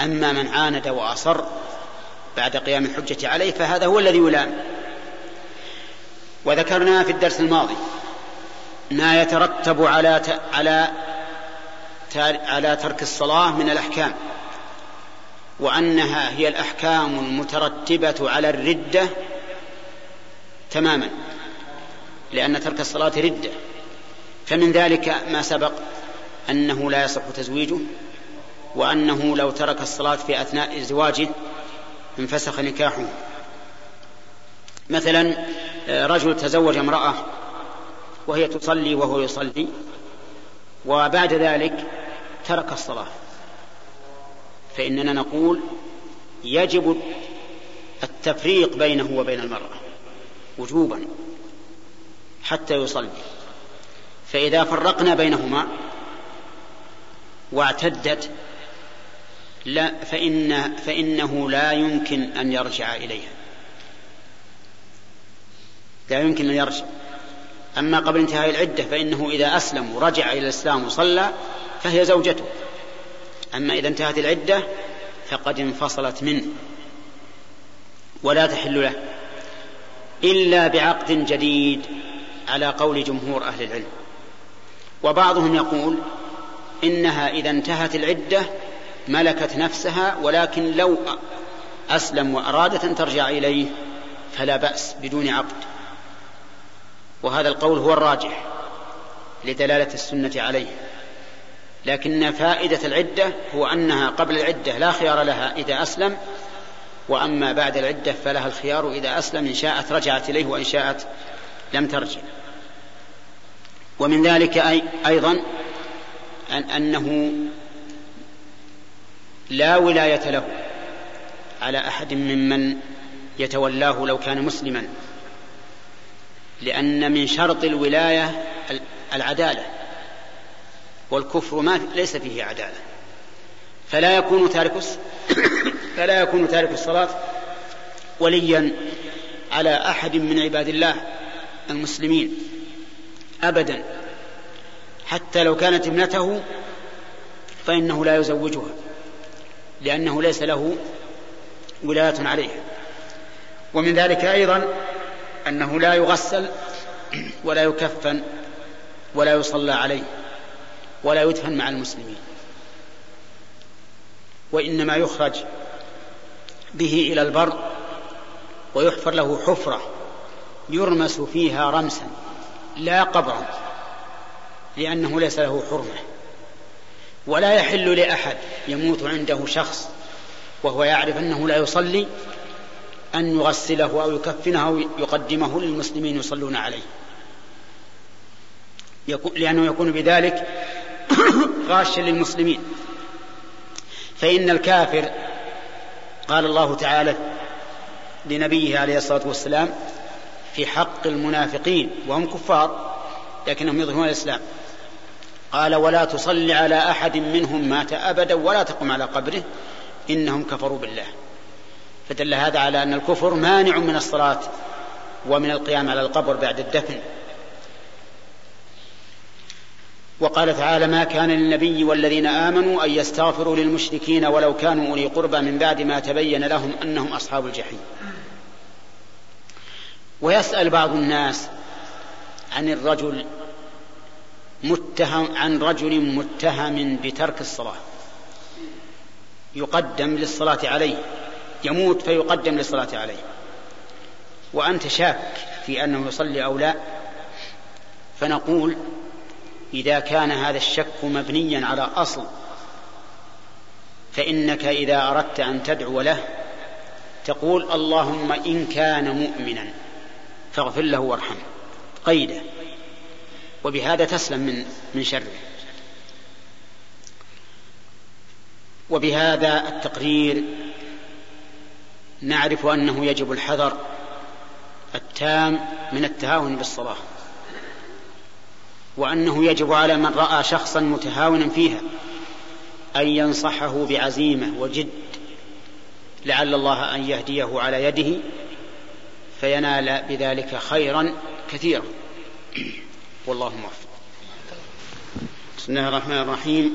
أما من عاند وأصر بعد قيام الحجة عليه فهذا هو الذي يلام. وذكرنا في الدرس الماضي ما يترتب على على على ترك الصلاة من الأحكام، وأنها هي الأحكام المترتبة على الردة تماما، لأن ترك الصلاة ردة. فمن ذلك ما سبق أنه لا يصح تزويجه، وأنه لو ترك الصلاة في أثناء زواجه انفسخ نكاحه. مثلا رجل تزوج امرأة وهي تصلي وهو يصلي وبعد ذلك ترك الصلاة، فإننا نقول يجب التفريق بينه وبين المرأة وجوبا حتى يصلي، فإذا فرقنا بينهما واعتدت لا فإن فإنه لا يمكن أن يرجع إليها، لا يمكن أن يرجع. أما قبل انتهاء العدة فإنه إذا أسلم ورجع إلى الإسلام وصلى فهي زوجته، أما إذا انتهت العدة فقد انفصلت منه ولا تحل له إلا بعقد جديد على قول جمهور أهل العلم. وبعضهم يقول إنها إذا انتهت العدة ملكت نفسها، ولكن لو أسلم وأرادت أن ترجع إليه فلا بأس بدون عقد، وهذا القول هو الراجح لدلالة السنة عليه. لكن فائدة العدة هو أنها قبل العدة لا خيار لها إذا أسلم، وأما بعد العدة فلها الخيار إذا أسلم، إن شاءت رجعت إليه وإن شاءت لم ترجع. ومن ذلك أي أيضا أن أنه لا ولاية له على أحد ممن يتولاه لو كان مسلما، لأن من شرط الولاية العدالة، والكفر ما ليس فيه عدالة، فلا يكون تارك فلا يكون تارك الصلاة وليا على أحد من عباد الله المسلمين أبدا، حتى لو كانت ابنته فإنه لا يزوجها لأنه ليس له ولاية عليها. ومن ذلك أيضا أنه لا يغسل ولا يكفن ولا يصلى عليه ولا يدفن مع المسلمين، وإنما يخرج به إلى البر ويحفر له حفرة يرمس فيها رمسا لا قبرا، لأنه ليس له حرمة. ولا يحل لأحد يموت عنده شخص وهو يعرف أنه لا يصلي أن يغسله أو يكفنه أو يقدمه للمسلمين يصلون عليه، لأنه يكون بذلك غاشا للمسلمين. فإن الكافر قال الله تعالى لنبيه عليه الصلاة والسلام في حق المنافقين وهم كفار لكنهم يظهرون الإسلام، قال ولا تصل على أحد منهم مات أبدا ولا تقم على قبره إنهم كفروا بالله. فدل هذا على أن الكفر مانع من الصلاة ومن القيام على القبر بعد الدفن. وقال تعالى ما كان للنبي والذين آمنوا أن يستغفروا للمشركين ولو كانوا أولي قربى من بعد ما تبين لهم أنهم أصحاب الجحيم. ويسأل بعض الناس عن الرجل متهم عن رجل متهم بترك الصلاة يقدم للصلاة عليه، يموت فيقدم للصلاة عليه، وأنت شاك في أنه يصلي أو لا. فنقول إذا كان هذا الشك مبنيا على أصل فإنك إذا أردت أن تدعو له تقول اللهم إن كان مؤمنا فاغفر له وارحمه قيده، وبهذا تسلم من من شره. وبهذا التقرير نعرف أنه يجب الحذر التام من التهاون بالصلاة، وأنه يجب على من رأى شخصا متهاونا فيها أن ينصحه بعزيمة وجد، لعل الله أن يهديه على يده فينال بذلك خيرا كثيرا، والله موفق. بسم الله الرحمن الرحيم.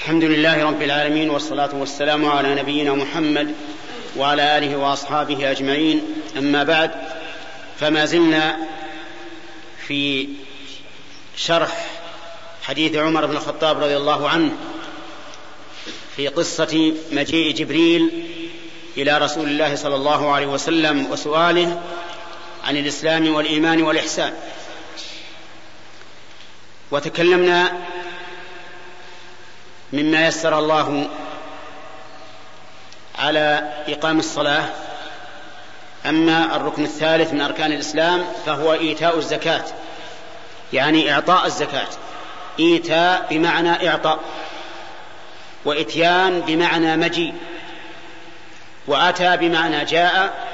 الحمد لله رب العالمين، والصلاة والسلام على نبينا محمد وعلى آله وأصحابه أجمعين. أما بعد، فما زلنا في شرح حديث عمر بن الخطاب رضي الله عنه في قصة مجيء جبريل إلى رسول الله صلى الله عليه وسلم وسؤاله عن الإسلام والإيمان والإحسان. وتكلمنا مما يسر الله على إقام الصلاة. أما الركن الثالث من أركان الإسلام فهو إيتاء الزكاة، يعني إعطاء الزكاة، إيتاء بمعنى إعطاء، وإتيان بمعنى مجيء، وآتى بمعنى جاء،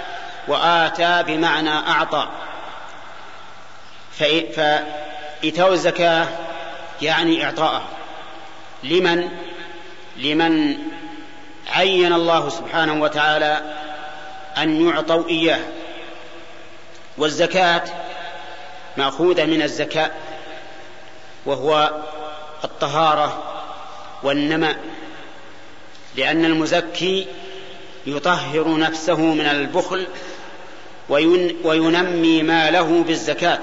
وآتى بمعنى أعطى. فإيتاء الزكاة يعني إعطاءه لمن لمن عين الله سبحانه وتعالى أن يعطوا إياه. والزكاة مأخوذة من الزكاء، وهو الطهارة والنماء، لأن المزكي يطهر نفسه من البخل وينمي ماله بالزكاة.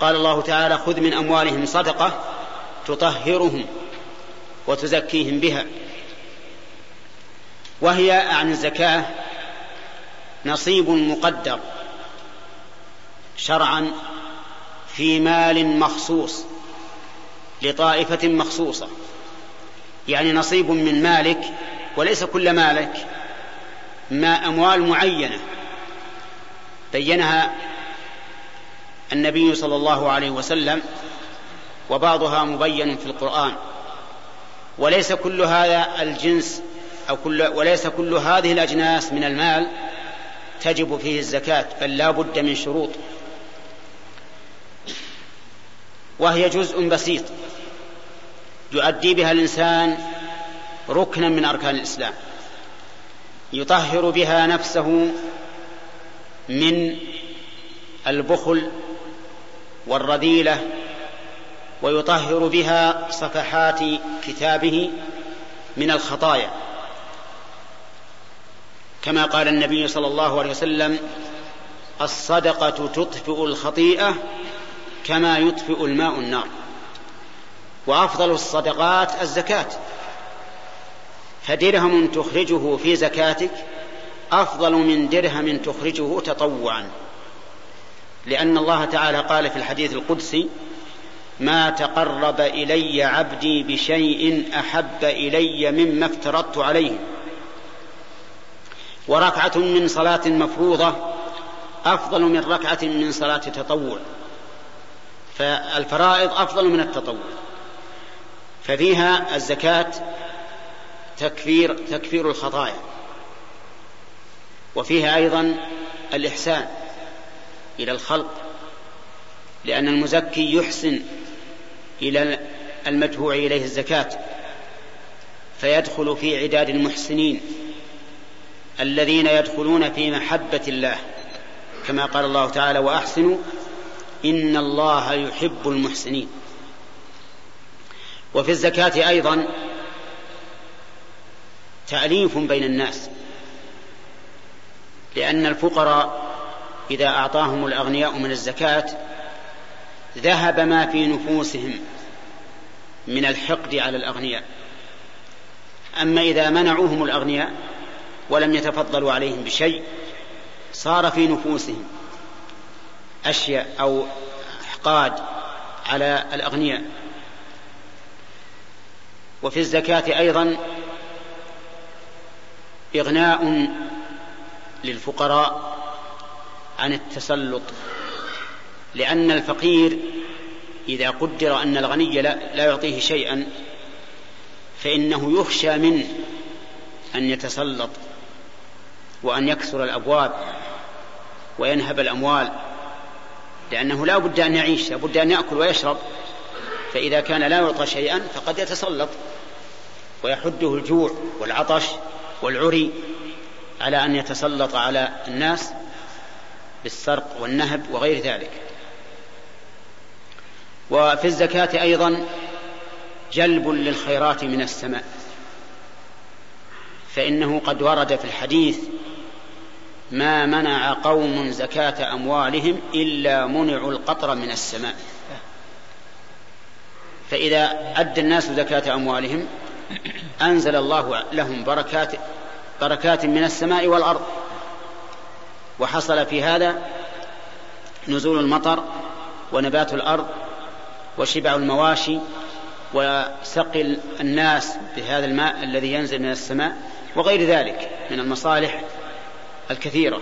قال الله تعالى خذ من أموالهم صدقة تطهرهم وتزكيهم بها. وهي عن الزكاة نصيب مقدر شرعا في مال مخصوص لطائفة مخصوصة، يعني نصيب من مالك، وليس كل مالك، ما أموال معينة بينها النبي صلى الله عليه وسلم، وبعضها مبين في القرآن. وليس كل هذا الجنس أو كل وليس كل هذه الأجناس من المال تجب فيه الزكاة، بل لا بد من شروط، وهي جزء بسيط يؤدي بها الإنسان ركنا من أركان الإسلام، يطهر بها نفسه من البخل والرذيلة، ويطهر بها صفحات كتابه من الخطايا، كما قال النبي صلى الله عليه وسلم: الصدقة تطفئ الخطيئة كما يطفئ الماء النار. وأفضل الصدقات الزكاة، فدرهم تخرجه في زكاتك أفضل من درهم تخرجه تطوعا، لأن الله تعالى قال في الحديث القدسي: ما تقرب إلي عبدي بشيء أحب إلي مما افترضت عليه، وركعة من صلاة مفروضة أفضل من ركعة من صلاة تطوع، فالفرائض أفضل من التطوع، ففيها الزكاة تكفير, تكفير الخطايا، وفيها أيضا الإحسان إلى الخلق، لأن المزكي يحسن إلى المدفوع إليه الزكاة، فيدخل في عداد المحسنين الذين يدخلون في محبة الله، كما قال الله تعالى: وأحسنوا إن الله يحب المحسنين. وفي الزكاة أيضا تأليف بين الناس، لأن الفقراء إذا أعطاهم الأغنياء من الزكاة ذهب ما في نفوسهم من الحقد على الأغنياء، أما إذا منعوهم الأغنياء ولم يتفضلوا عليهم بشيء صار في نفوسهم أشياء أو حقاد على الأغنياء. وفي الزكاة أيضا إغناء للفقراء عن التسلط، لأن الفقير إذا قدر أن الغني لا يعطيه شيئا فإنه يخشى منه أن يتسلط وأن يكسر الأبواب وينهب الأموال، لأنه لا بد أن يعيش، لا بد أن يأكل ويشرب، فإذا كان لا يعطى شيئا فقد يتسلط ويحده الجوع والعطش والعري على أن يتسلط على الناس بالسرق والنهب وغير ذلك. وفي الزكاة أيضا جلب للخيرات من السماء، فإنه قد ورد في الحديث: ما منع قوم زكاة أموالهم إلا منعوا القطر من السماء. فإذا أدى الناس زكاة أموالهم أنزل الله لهم بركات, بركات من السماء والأرض، وحصل في هذا نزول المطر ونبات الأرض وشبع المواشي وسقي الناس بهذا الماء الذي ينزل من السماء وغير ذلك من المصالح الكثيرة.